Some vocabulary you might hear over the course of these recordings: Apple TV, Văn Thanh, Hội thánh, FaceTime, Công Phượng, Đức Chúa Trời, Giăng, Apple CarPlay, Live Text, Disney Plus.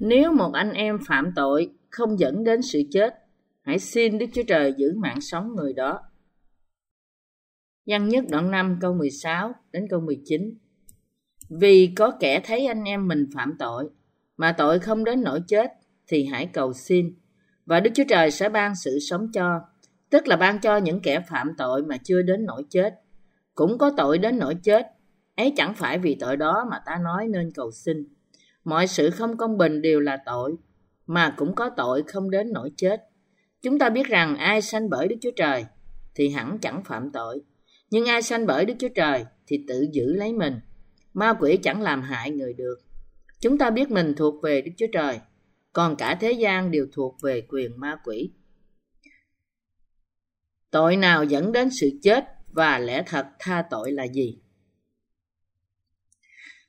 Nếu một anh em phạm tội không dẫn đến sự chết, hãy xin Đức Chúa Trời giữ mạng sống người đó. Giăng nhất đoạn 5 câu 16 đến câu 19. Vì có kẻ thấy anh em mình phạm tội, mà tội không đến nỗi chết, thì hãy cầu xin, và Đức Chúa Trời sẽ ban sự sống cho, tức là ban cho những kẻ phạm tội mà chưa đến nỗi chết. Cũng có tội đến nỗi chết, ấy chẳng phải vì tội đó mà ta nói nên cầu xin. Mọi sự không công bình đều là tội, mà cũng có tội không đến nỗi chết. Chúng ta biết rằng ai sanh bởi Đức Chúa Trời thì hẳn chẳng phạm tội, nhưng ai sanh bởi Đức Chúa Trời thì tự giữ lấy mình. Ma quỷ chẳng làm hại người được. Chúng ta biết mình thuộc về Đức Chúa Trời, còn cả thế gian đều thuộc về quyền ma quỷ. Tội nào dẫn đến sự chết và lẽ thật tha tội là gì?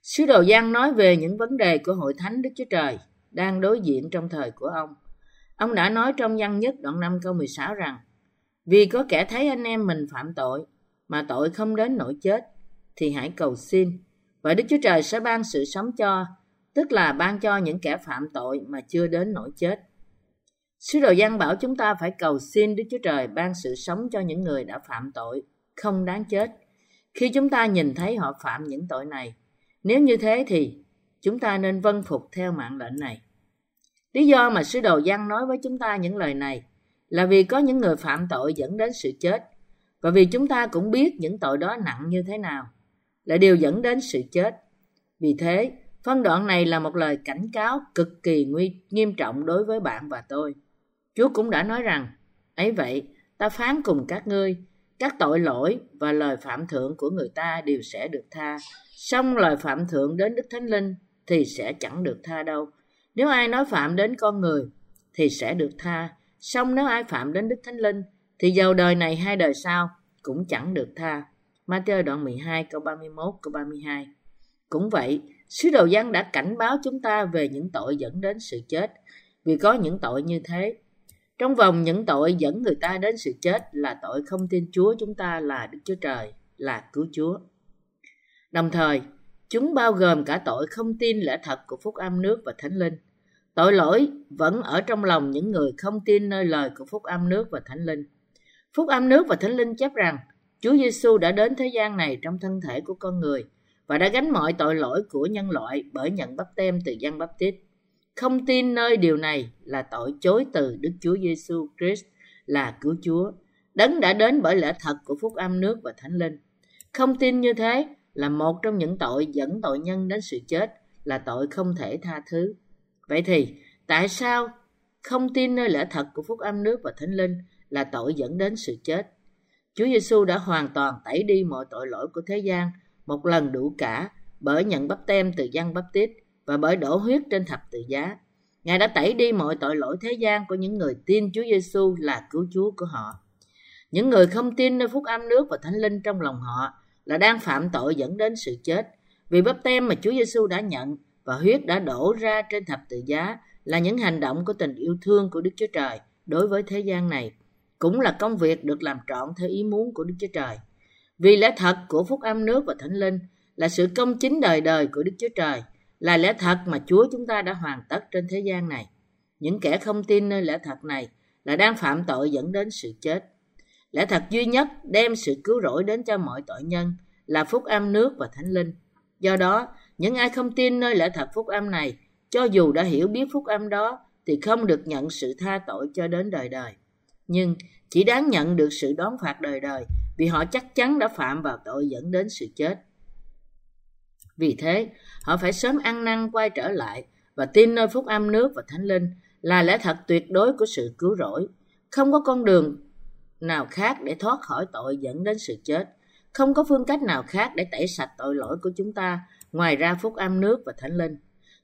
Sứ đồ Giăng nói về những vấn đề của Hội thánh Đức Chúa Trời đang đối diện trong thời của ông. Ông đã nói trong Giăng nhất đoạn 5 câu 16 rằng: vì có kẻ thấy anh em mình phạm tội, mà tội không đến nỗi chết, thì hãy cầu xin, và Đức Chúa Trời sẽ ban sự sống cho, tức là ban cho những kẻ phạm tội mà chưa đến nỗi chết. Sứ đồ Giăng bảo chúng ta phải cầu xin Đức Chúa Trời ban sự sống cho những người đã phạm tội không đáng chết, khi chúng ta nhìn thấy họ phạm những tội này. Nếu như thế thì chúng ta nên vâng phục theo mạng lệnh này. Lý do mà sứ đồ Giăng nói với chúng ta những lời này là vì có những người phạm tội dẫn đến sự chết, và vì chúng ta cũng biết những tội đó nặng như thế nào là điều dẫn đến sự chết. Vì thế, phân đoạn này là một lời cảnh cáo cực kỳ nghiêm trọng đối với bạn và tôi. Chúa cũng đã nói rằng: ấy vậy, ta phán cùng các ngươi, các tội lỗi và lời phạm thượng của người ta đều sẽ được tha, song lời phạm thượng đến Đức Thánh Linh thì sẽ chẳng được tha đâu. Nếu ai nói phạm đến con người thì sẽ được tha, song nếu ai phạm đến Đức Thánh Linh thì dầu đời này hay đời sau cũng chẳng được tha. Ma-thi-ơ đoạn 12 câu 31 câu 32. Cũng vậy, sứ đồ Giăng đã cảnh báo chúng ta về những tội dẫn đến sự chết, vì có những tội như thế. Trong vòng những tội dẫn người ta đến sự chết là tội không tin Chúa chúng ta là Đức Chúa Trời, là Cứu Chúa. Đồng thời, chúng bao gồm cả tội không tin lẽ thật của Phúc Âm nước và Thánh Linh. Tội lỗi vẫn ở trong lòng những người không tin nơi lời của Phúc Âm nước và Thánh Linh. Phúc Âm nước và Thánh Linh chép rằng Chúa Giêsu đã đến thế gian này trong thân thể của con người và đã gánh mọi tội lỗi của nhân loại bởi nhận báp-têm từ Giăng Báp-tít. Không tin nơi điều này là tội chối từ Đức Chúa Giêsu Christ là Cứu Chúa, Đấng đã đến bởi lẽ thật của Phúc Âm nước và Thánh Linh. Không tin như thế là một trong những tội dẫn tội nhân đến sự chết, là tội không thể tha thứ. Vậy thì, tại sao không tin nơi lẽ thật của Phúc Âm nước và Thánh Linh là tội dẫn đến sự chết? Chúa Giêsu đã hoàn toàn tẩy đi mọi tội lỗi của thế gian một lần đủ cả bởi nhận báp-têm từ Giăng Báp-tít và bởi đổ huyết trên thập tự giá. Ngài đã tẩy đi mọi tội lỗi thế gian của những người tin Chúa Giêsu là Cứu Chúa của họ. Những người không tin nơi Phúc Âm nước và Thánh Linh trong lòng họ là đang phạm tội dẫn đến sự chết, vì báp-têm mà Chúa Giêsu đã nhận và huyết đã đổ ra trên thập tự giá là những hành động của tình yêu thương của Đức Chúa Trời đối với thế gian này, cũng là công việc được làm trọn theo ý muốn của Đức Chúa Trời. Vì lẽ thật của Phúc Âm nước và Thánh Linh là sự công chính đời đời của Đức Chúa Trời, là lẽ thật mà Chúa chúng ta đã hoàn tất trên thế gian này. Những kẻ không tin nơi lẽ thật này là đang phạm tội dẫn đến sự chết. Lẽ thật duy nhất đem sự cứu rỗi đến cho mọi tội nhân là Phúc Âm nước và Thánh Linh. Do đó, những ai không tin nơi lẽ thật Phúc Âm này, cho dù đã hiểu biết Phúc Âm đó, thì không được nhận sự tha tội cho đến đời đời, nhưng chỉ đáng nhận được sự đón phạt đời đời, vì họ chắc chắn đã phạm vào tội dẫn đến sự chết. Vì thế, họ phải sớm ăn năn quay trở lại và tin nơi Phúc Âm nước và Thánh Linh là lẽ thật tuyệt đối của sự cứu rỗi. Không có con đường nào khác để thoát khỏi tội dẫn đến sự chết. Không có phương cách nào khác để tẩy sạch tội lỗi của chúng ta ngoài ra Phúc Âm nước và Thánh Linh.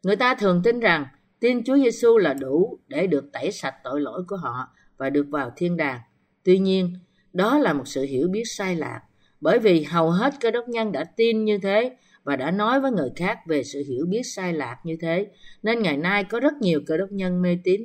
Người ta thường tin rằng tin Chúa Giêsu là đủ để được tẩy sạch tội lỗi của họ và được vào thiên đàng. Tuy nhiên, đó là một sự hiểu biết sai lạc, bởi vì hầu hết cơ đốc nhân đã tin như thế và đã nói với người khác về sự hiểu biết sai lạc như thế, nên ngày nay có rất nhiều cơ đốc nhân mê tín.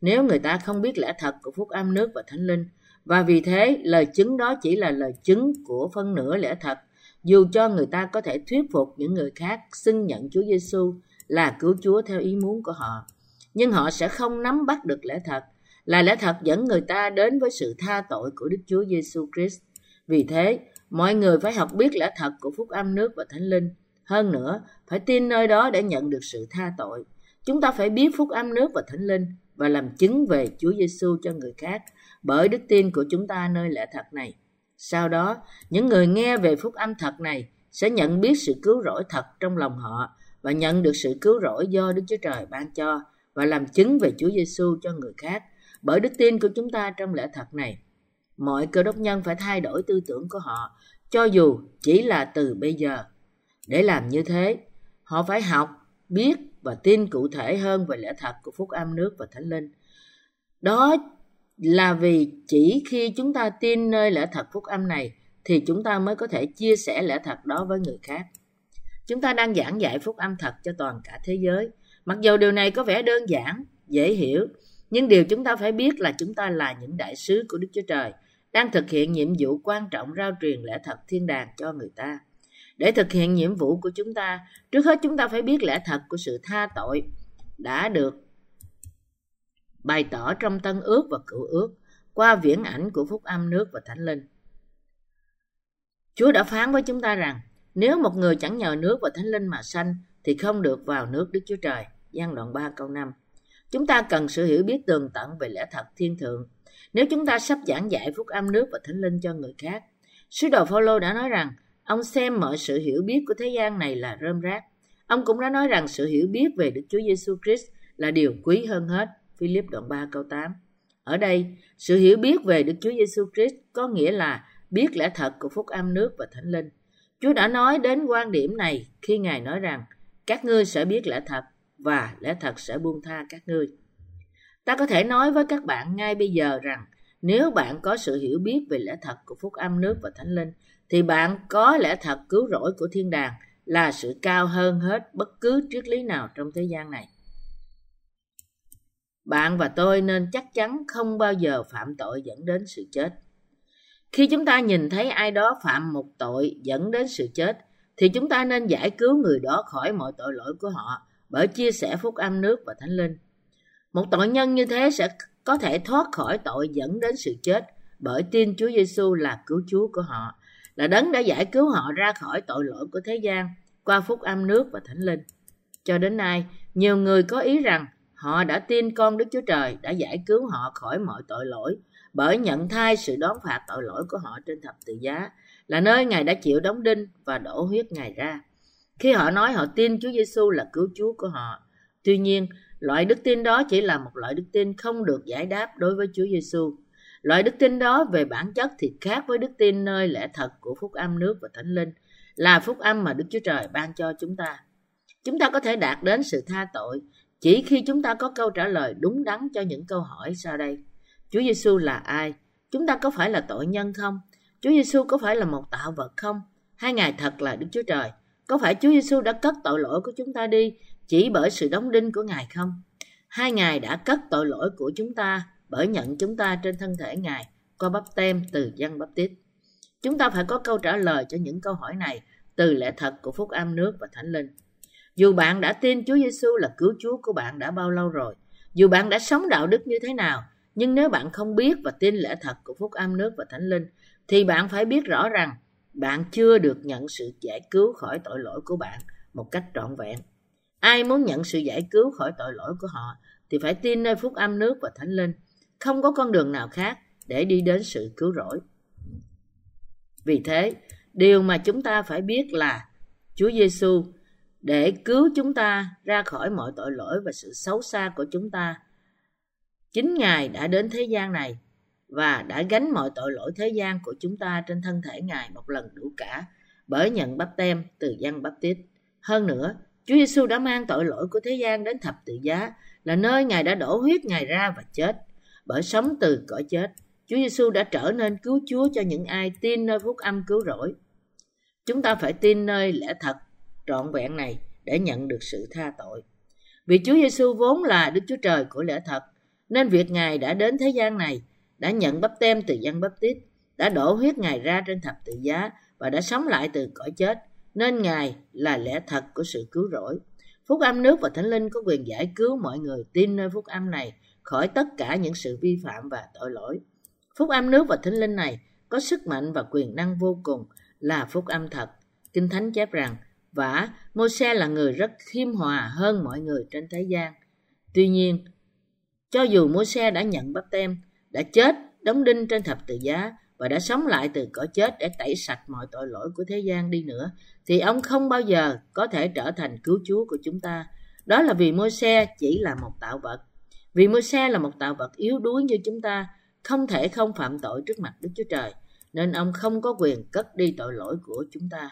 Nếu người ta không biết lẽ thật của Phúc Âm nước và Thánh Linh, và vì thế lời chứng đó chỉ là lời chứng của phân nửa lẽ thật, dù cho người ta có thể thuyết phục những người khác xưng nhận Chúa Giêsu là cứu Chúa theo ý muốn của họ, nhưng họ sẽ không nắm bắt được lẽ thật, là lẽ thật dẫn người ta đến với sự tha tội của Đức Chúa Giêsu Christ. Vì thế, mọi người phải học biết lẽ thật của phúc âm nước và Thánh Linh. Hơn nữa, phải tin nơi đó để nhận được sự tha tội. Chúng ta phải biết phúc âm nước và Thánh Linh và làm chứng về Chúa Giêsu cho người khác bởi đức tin của chúng ta nơi lẽ thật này. Sau đó, những người nghe về phúc âm thật này sẽ nhận biết sự cứu rỗi thật trong lòng họ và nhận được sự cứu rỗi do Đức Chúa Trời ban cho và làm chứng về Chúa Giêsu cho người khác bởi đức tin của chúng ta trong lẽ thật này. Mọi cơ đốc nhân phải thay đổi tư tưởng của họ, cho dù chỉ là từ bây giờ. Để làm như thế, họ phải học, biết và tin cụ thể hơn về lẽ thật của phúc âm nước và Thánh Linh. Đó là vì chỉ khi chúng ta tin nơi lẽ thật phúc âm này thì chúng ta mới có thể chia sẻ lẽ thật đó với người khác. Chúng ta đang giảng dạy phúc âm thật cho toàn cả thế giới. Mặc dù điều này có vẻ đơn giản, dễ hiểu, nhưng điều chúng ta phải biết là chúng ta là những đại sứ của Đức Chúa Trời đang thực hiện nhiệm vụ quan trọng rao truyền lẽ thật thiên đàng cho người ta. Để thực hiện nhiệm vụ của chúng ta, trước hết chúng ta phải biết lẽ thật của sự tha tội đã được bày tỏ trong Tân Ước và Cựu Ước qua viễn ảnh của phúc âm nước và Thánh Linh. Chúa đã phán với chúng ta rằng, nếu một người chẳng nhờ nước và Thánh Linh mà sanh thì không được vào nước Đức Chúa Trời. Giăng đoạn 3 câu 5. Chúng ta cần sự hiểu biết tường tận về lẽ thật thiên thượng. Nếu chúng ta sắp giảng dạy phúc âm nước và Thánh Linh cho người khác, sứ đồ Phao-lô đã nói rằng ông xem mọi sự hiểu biết của thế gian này là rơm rác. Ông cũng đã nói rằng sự hiểu biết về Đức Chúa Giêsu Christ là điều quý hơn hết. Philip đoạn 3 câu 8. Ở đây, sự hiểu biết về Đức Chúa Giêsu Christ có nghĩa là biết lẽ thật của phúc âm nước và Thánh Linh. Chúa đã nói đến quan điểm này khi Ngài nói rằng các ngươi sẽ biết lẽ thật và lẽ thật sẽ buông tha các ngươi. Ta có thể nói với các bạn ngay bây giờ rằng nếu bạn có sự hiểu biết về lẽ thật của phúc âm nước và Thánh Linh thì bạn có lẽ thật cứu rỗi của thiên đàng là sự cao hơn hết bất cứ triết lý nào trong thế gian này. Bạn và tôi nên chắc chắn không bao giờ phạm tội dẫn đến sự chết. Khi chúng ta nhìn thấy ai đó phạm một tội dẫn đến sự chết, thì chúng ta nên giải cứu người đó khỏi mọi tội lỗi của họ bởi chia sẻ phúc âm nước và Thánh Linh. Một tội nhân như thế sẽ có thể thoát khỏi tội dẫn đến sự chết bởi tin Chúa Giêsu là cứu Chúa của họ, là Đấng đã giải cứu họ ra khỏi tội lỗi của thế gian qua phúc âm nước và Thánh Linh. Cho đến nay, nhiều người có ý rằng họ đã tin con Đức Chúa Trời đã giải cứu họ khỏi mọi tội lỗi bởi nhận thay sự đón phạt tội lỗi của họ trên thập tự giá, là nơi Ngài đã chịu đóng đinh và đổ huyết Ngài ra. Khi họ nói họ tin Chúa Giêsu là cứu Chúa của họ, tuy nhiên, loại đức tin đó chỉ là một loại đức tin không được giải đáp đối với Chúa Giêsu. Loại đức tin đó về bản chất thì khác với đức tin nơi lẽ thật của phúc âm nước và Thánh Linh, là phúc âm mà Đức Chúa Trời ban cho chúng ta. Chúng ta có thể đạt đến sự tha tội chỉ khi chúng ta có câu trả lời đúng đắn cho những câu hỏi sau đây. Chúa Giêsu là ai? Chúng ta có phải là tội nhân không? Chúa Giêsu có phải là một tạo vật không? Hay Ngài thật là Đức Chúa Trời? Có phải Chúa Giêsu đã cất tội lỗi của chúng ta đi chỉ bởi sự đóng đinh của Ngài không? Hai Ngài đã cất tội lỗi của chúng ta bởi nhận chúng ta trên thân thể Ngài qua báp têm từ Giăng Báp Tít. Chúng ta phải có câu trả lời cho những câu hỏi này từ lẽ thật của phúc âm nước và Thánh Linh. Dù bạn đã tin Chúa Giêsu là cứu Chúa của bạn đã bao lâu rồi, dù bạn đã sống đạo đức như thế nào, nhưng nếu bạn không biết và tin lẽ thật của phúc âm nước và Thánh Linh, thì bạn phải biết rõ rằng bạn chưa được nhận sự giải cứu khỏi tội lỗi của bạn một cách trọn vẹn. Ai muốn nhận sự giải cứu khỏi tội lỗi của họ thì phải tin nơi phúc âm nước và Thánh Linh. Không có con đường nào khác để đi đến sự cứu rỗi. Vì thế, điều mà chúng ta phải biết là Chúa Giêsu để cứu chúng ta ra khỏi mọi tội lỗi và sự xấu xa của chúng ta, chính Ngài đã đến thế gian này và đã gánh mọi tội lỗi thế gian của chúng ta trên thân thể Ngài một lần đủ cả bởi nhận báp têm từ Giăng Báp Tít. Hơn nữa, Chúa Giêsu đã mang tội lỗi của thế gian đến thập tự giá, là nơi Ngài đã đổ huyết Ngài ra và chết. Bởi sống từ cõi chết, Chúa Giêsu đã trở nên cứu Chúa cho những ai tin nơi phúc âm cứu rỗi. Chúng ta phải tin nơi lẽ thật trọn vẹn này để nhận được sự tha tội. Vì Chúa Giêsu vốn là Đức Chúa Trời của lẽ thật, nên việc Ngài đã đến thế gian này, đã nhận báp têm từ Giăng Báp Tít, đã đổ huyết Ngài ra trên thập tự giá và đã sống lại từ cõi chết, nên Ngài là lẽ thật của sự cứu rỗi. Phúc âm nước và Thánh Linh có quyền giải cứu mọi người tin nơi phúc âm này khỏi tất cả những sự vi phạm và tội lỗi. Phúc âm nước và Thánh Linh này có sức mạnh và quyền năng vô cùng, là phúc âm thật. Kinh Thánh chép rằng, vả, Môi-se là người rất khiêm hòa hơn mọi người trên thế gian. Tuy nhiên, cho dù Môi-se đã nhận báp têm, đã chết, đóng đinh trên thập tự giá và đã sống lại từ cõi chết để tẩy sạch mọi tội lỗi của thế gian đi nữa, thì ông không bao giờ có thể trở thành cứu Chúa của chúng ta. Đó là vì Môi-se chỉ là một tạo vật. Vì Môi-se là một tạo vật yếu đuối như chúng ta, không thể không phạm tội trước mặt Đức Chúa Trời, nên ông không có quyền cất đi tội lỗi của chúng ta.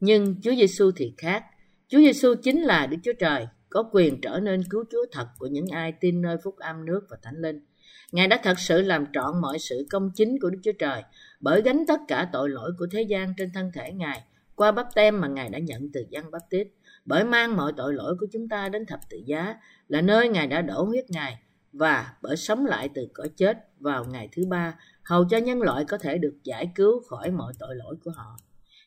Nhưng Chúa Giê-xu thì khác. Chúa Giê-xu chính là Đức Chúa Trời, có quyền trở nên cứu Chúa thật của những ai tin nơi phúc âm nước và Thánh Linh. Ngài đã thật sự làm trọn mọi sự công chính của Đức Chúa Trời bởi gánh tất cả tội lỗi của thế gian trên thân thể Ngài qua báp têm mà Ngài đã nhận từ Giăng Báp Tít, bởi mang mọi tội lỗi của chúng ta đến thập tự giá là nơi Ngài đã đổ huyết Ngài, và bởi sống lại từ cõi chết vào ngày thứ ba, hầu cho nhân loại có thể được giải cứu khỏi mọi tội lỗi của họ.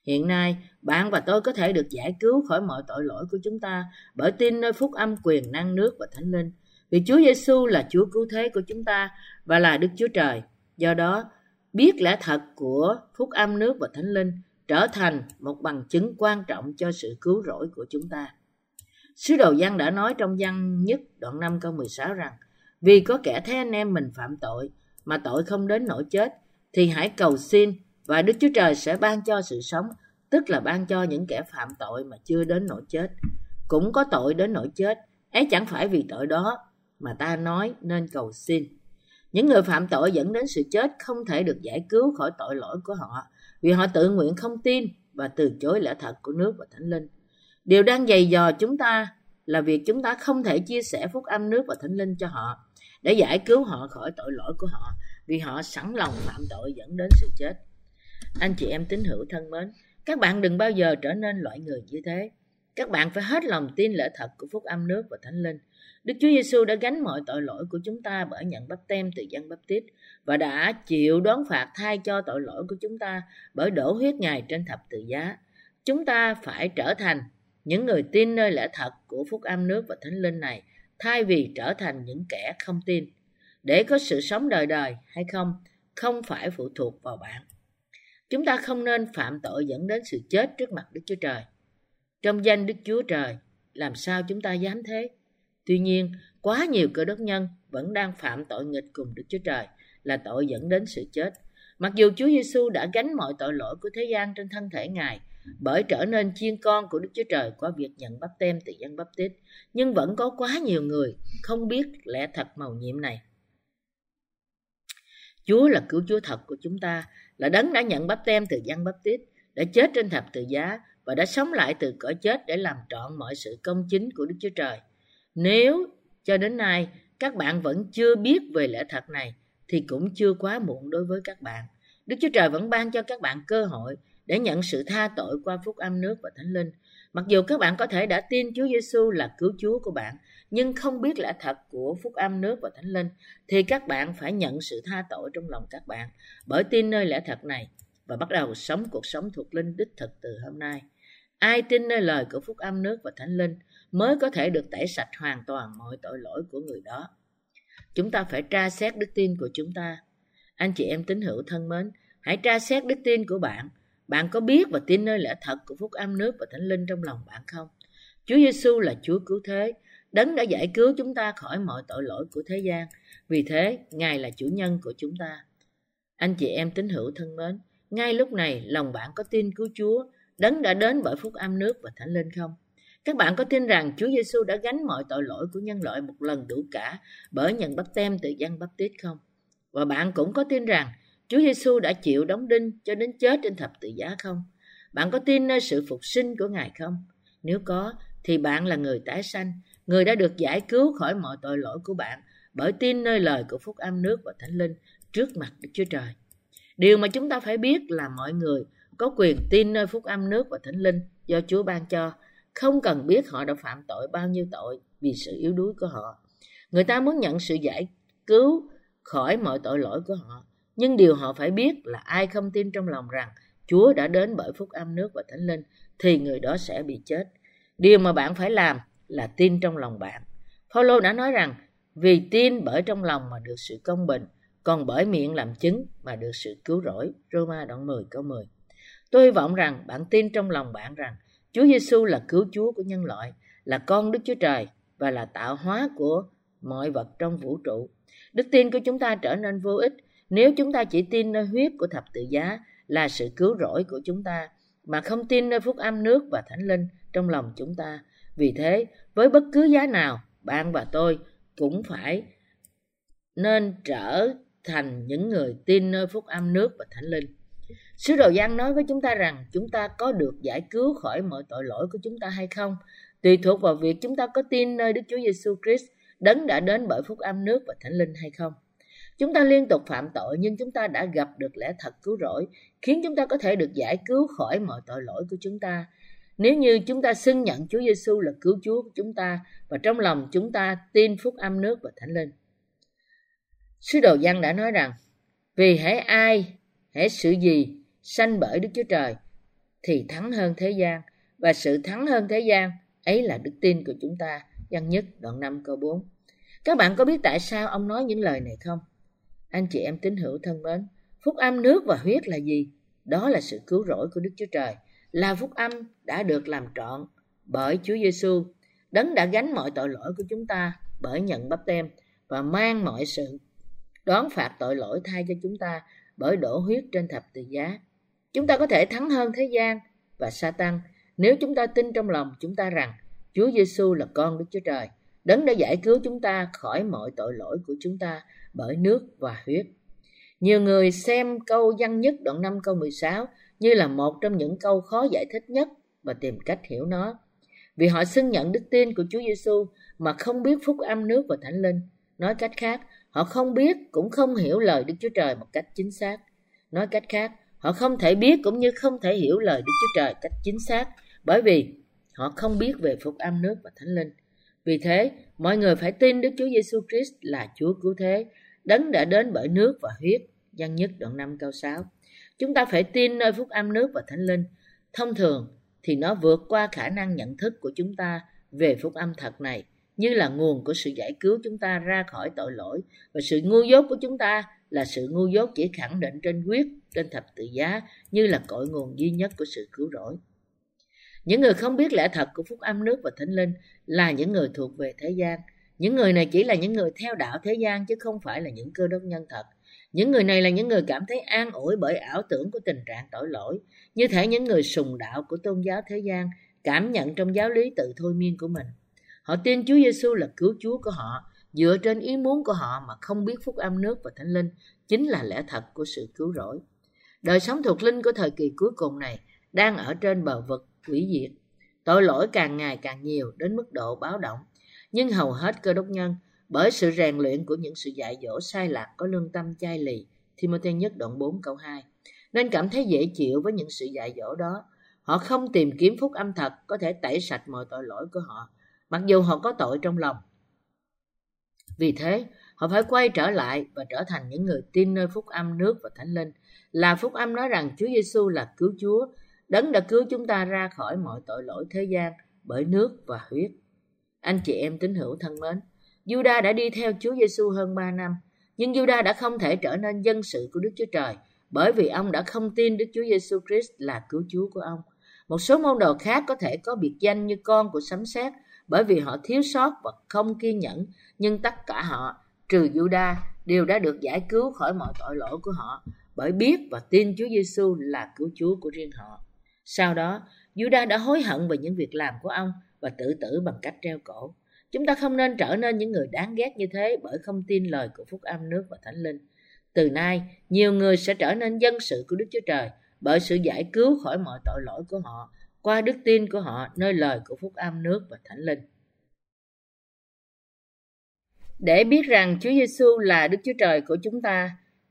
Hiện nay, bạn và tôi có thể được giải cứu khỏi mọi tội lỗi của chúng ta bởi tin nơi phúc âm quyền năng nước và Thánh Linh. Vì Chúa Giê-xu là Chúa cứu thế của chúng ta và là Đức Chúa Trời. Do đó, biết lẽ thật của phúc âm nước và Thánh Linh trở thành một bằng chứng quan trọng cho sự cứu rỗi của chúng ta. Sứ đồ Giăng đã nói trong Giăng nhất đoạn 5 câu 16 rằng, vì có kẻ thấy anh em mình phạm tội mà tội không đến nỗi chết, thì hãy cầu xin và Đức Chúa Trời sẽ ban cho sự sống, tức là ban cho những kẻ phạm tội mà chưa đến nỗi chết. Cũng có tội đến nỗi chết, ấy chẳng phải vì tội đó mà ta nói nên cầu xin. Những người phạm tội dẫn đến sự chết không thể được giải cứu khỏi tội lỗi của họ, vì họ tự nguyện không tin và từ chối lẽ thật của nước và Thánh Linh. Điều đang giày dò chúng ta là việc chúng ta không thể chia sẻ phúc âm nước và Thánh Linh cho họ để giải cứu họ khỏi tội lỗi của họ, vì họ sẵn lòng phạm tội dẫn đến sự chết. Anh chị em tín hữu thân mến, các bạn đừng bao giờ trở nên loại người như thế. Các bạn phải hết lòng tin lẽ thật của phúc âm nước và Thánh Linh. Đức Chúa Giê-xu đã gánh mọi tội lỗi của chúng ta bởi nhận báp têm từ Giăng Báp Tít và đã chịu đón phạt thay cho tội lỗi của chúng ta bởi đổ huyết Ngài trên thập tự giá. Chúng ta phải trở thành những người tin nơi lẽ thật của phúc âm nước và Thánh Linh này, thay vì trở thành những kẻ không tin. Để có sự sống đời đời hay không phải phụ thuộc vào bạn. Chúng ta không nên phạm tội dẫn đến sự chết trước mặt Đức Chúa Trời. Trong danh Đức Chúa Trời, làm sao chúng ta dám thế? Tuy nhiên, quá nhiều cơ đốc nhân vẫn đang phạm tội nghịch cùng Đức Chúa Trời, là tội dẫn đến sự chết. Mặc dù Chúa Giê-xu đã gánh mọi tội lỗi của thế gian trên thân thể Ngài, bởi trở nên chiên con của Đức Chúa Trời qua việc nhận báp têm từ Giăng Báp Tít, nhưng vẫn có quá nhiều người không biết lẽ thật mầu nhiệm này. Chúa là cứu Chúa thật của chúng ta, là Đấng đã nhận báp têm từ Giăng Báp Tít, đã chết trên thập tự giá và đã sống lại từ cõi chết để làm trọn mọi sự công chính của Đức Chúa Trời. Nếu cho đến nay các bạn vẫn chưa biết về lẽ thật này thì cũng chưa quá muộn đối với các bạn. Đức Chúa Trời vẫn ban cho các bạn cơ hội để nhận sự tha tội qua phúc âm nước và Thánh Linh. Mặc dù các bạn có thể đã tin Chúa Giê-xu là cứu Chúa của bạn, nhưng không biết lẽ thật của phúc âm nước và Thánh Linh, thì các bạn phải nhận sự tha tội trong lòng các bạn bởi tin nơi lẽ thật này và bắt đầu sống cuộc sống thuộc linh đích thực từ hôm nay. Ai tin nơi lời của phúc âm nước và Thánh Linh mới có thể được tẩy sạch hoàn toàn mọi tội lỗi của người đó. Chúng ta phải tra xét đức tin của chúng ta. Anh chị em tín hữu thân mến, hãy tra xét đức tin của bạn. Bạn có biết và tin nơi lẽ thật của phúc âm nước và Thánh Linh trong lòng bạn không? Chúa Giê-xu là Chúa cứu thế, Đấng đã giải cứu chúng ta khỏi mọi tội lỗi của thế gian. Vì thế, Ngài là chủ nhân của chúng ta. Anh chị em tín hữu thân mến, ngay lúc này lòng bạn có tin cứu Chúa, Đấng đã đến bởi phúc âm nước và Thánh Linh không? Các bạn có tin rằng Chúa Giê-xu đã gánh mọi tội lỗi của nhân loại một lần đủ cả bởi nhận báp têm từ Giăng Báp Tít không? Và bạn cũng có tin rằng Chúa Giê-xu đã chịu đóng đinh cho đến chết trên thập tự giá không? Bạn có tin nơi sự phục sinh của Ngài không? Nếu có, thì bạn là người tái sanh, người đã được giải cứu khỏi mọi tội lỗi của bạn bởi tin nơi lời của phúc âm nước và Thánh Linh trước mặt Đức Chúa Trời. Điều mà chúng ta phải biết là mọi người có quyền tin nơi phúc âm nước và Thánh Linh do Chúa ban cho, không cần biết họ đã phạm tội bao nhiêu tội vì sự yếu đuối của họ. Người ta muốn nhận sự giải cứu khỏi mọi tội lỗi của họ, nhưng điều họ phải biết là ai không tin trong lòng rằng Chúa đã đến bởi phúc âm nước và Thánh Linh thì người đó sẽ bị chết. Điều mà bạn phải làm là tin trong lòng bạn. Phaolô đã nói rằng vì tin bởi trong lòng mà được sự công bình, còn bởi miệng làm chứng mà được sự cứu rỗi. Roma đoạn 10 câu 10. Tôi hy vọng rằng bạn tin trong lòng bạn rằng Chúa Giêsu là cứu Chúa của nhân loại, là con Đức Chúa Trời và là tạo hóa của mọi vật trong vũ trụ. Đức tin của chúng ta trở nên vô ích nếu chúng ta chỉ tin nơi huyết của thập tự giá là sự cứu rỗi của chúng ta, mà không tin nơi phúc âm nước và thánh linh trong lòng chúng ta. Vì thế, với bất cứ giá nào, bạn và tôi cũng phải nên trở thành những người tin nơi phúc âm nước và thánh linh. Sứ đồ Giăng nói với chúng ta rằng chúng ta có được giải cứu khỏi mọi tội lỗi của chúng ta hay không, tùy thuộc vào việc chúng ta có tin nơi Đức Chúa Giêsu Christ đấng đã đến bởi phúc âm nước và thánh linh hay không. Chúng ta liên tục phạm tội nhưng chúng ta đã gặp được lẽ thật cứu rỗi, khiến chúng ta có thể được giải cứu khỏi mọi tội lỗi của chúng ta. Nếu như chúng ta xưng nhận Chúa Giêsu là cứu Chúa của chúng ta và trong lòng chúng ta tin phúc âm nước và thánh linh. Sứ đồ Giăng đã nói rằng vì hễ sự gì sanh bởi Đức Chúa Trời thì thắng hơn thế gian, và sự thắng hơn thế gian ấy là đức tin của chúng ta. Giăng nhất đoạn 5 câu 4. Các bạn có biết tại sao ông nói những lời này không? Anh chị em tín hữu thân mến, phúc âm nước và huyết là gì? Đó là sự cứu rỗi của Đức Chúa Trời, là phúc âm đã được làm trọn bởi Chúa Giêsu, đấng đã gánh mọi tội lỗi của chúng ta bởi nhận báp têm và mang mọi sự đoán phạt tội lỗi thay cho chúng ta bởi đổ huyết trên thập tự giá. Chúng ta có thể thắng hơn thế gian và Sa-tan nếu chúng ta tin trong lòng chúng ta rằng Chúa Giêsu là con Đức Chúa Trời, đấng đã giải cứu chúng ta khỏi mọi tội lỗi của chúng ta bởi nước và huyết. Nhiều người xem câu Giăng nhất đoạn 5 câu 16 như là một trong những câu khó giải thích nhất và tìm cách hiểu nó, vì họ xưng nhận đức tin của Chúa Giêsu mà không biết phúc âm nước và thánh linh. Nói cách khác, họ không biết cũng không hiểu lời Đức Chúa Trời một cách chính xác. Nói cách khác, họ không thể biết cũng như không thể hiểu lời Đức Chúa Trời cách chính xác, bởi vì họ không biết về phúc âm nước và thánh linh. Vì thế, mọi người phải tin Đức Chúa Giêsu Christ là Chúa cứu thế, đấng đã đến bởi nước và huyết. Giăng nhất đoạn 5 câu 6. Chúng ta phải tin nơi phúc âm nước và thánh linh. Thông thường thì nó vượt qua khả năng nhận thức của chúng ta về phúc âm thật này, như là nguồn của sự giải cứu chúng ta ra khỏi tội lỗi, và sự ngu dốt của chúng ta là sự ngu dốt chỉ khẳng định trên huyết trên thập tự giá như là cội nguồn duy nhất của sự cứu rỗi. Những người không biết lẽ thật của phúc âm nước và thánh linh là những người thuộc về thế gian. Những người này chỉ là những người theo đạo thế gian chứ không phải là những cơ đốc nhân thật. Những người này là những người cảm thấy an ủi bởi ảo tưởng của tình trạng tội lỗi, như thể những người sùng đạo của tôn giáo thế gian cảm nhận trong giáo lý tự thôi miên của mình. Họ tin Chúa Giêsu là cứu Chúa của họ dựa trên ý muốn của họ mà không biết phúc âm nước và thánh linh chính là lẽ thật của sự cứu rỗi. Đời sống thuộc linh của thời kỳ cuối cùng này đang ở trên bờ vực hủy diệt. Tội lỗi càng ngày càng nhiều đến mức độ báo động, nhưng hầu hết cơ đốc nhân bởi sự rèn luyện của những sự dạy dỗ sai lạc có lương tâm chai lì Thi-mô-thê nhất đoạn 4 câu 2 nên cảm thấy dễ chịu với những sự dạy dỗ đó. Họ không tìm kiếm phúc âm thật có thể tẩy sạch mọi tội lỗi của họ, mặc dù họ có tội trong lòng. Vì thế, họ phải quay trở lại và trở thành những người tin nơi phúc âm nước và thánh linh, là phúc âm nói rằng Chúa Giêsu là cứu Chúa, đấng đã cứu chúng ta ra khỏi mọi tội lỗi thế gian bởi nước và huyết. Anh chị em tín hữu thân mến, Giu-đa đã đi theo Chúa Giêsu hơn 3 năm, nhưng Giu-đa đã không thể trở nên dân sự của Đức Chúa Trời bởi vì ông đã không tin Đức Chúa Giêsu Christ là cứu Chúa của ông. Một số môn đồ khác có thể có biệt danh như con của sấm sét bởi vì họ thiếu sót và không kiên nhẫn, nhưng tất cả họ, trừ Giu-đa, đều đã được giải cứu khỏi mọi tội lỗi của họ bởi biết và tin Chúa Giêsu là cứu Chúa của riêng họ. Sau đó, Giu-đa đã hối hận về những việc làm của ông và tự tử bằng cách treo cổ. Chúng ta không nên trở nên những người đáng ghét như thế bởi không tin lời của phúc âm nước và thánh linh. Từ nay, nhiều người sẽ trở nên dân sự của Đức Chúa Trời bởi sự giải cứu khỏi mọi tội lỗi của họ qua đức tin của họ nơi lời của phúc âm nước và thánh linh. Để biết rằng Chúa Giêsu là Đức Chúa Trời của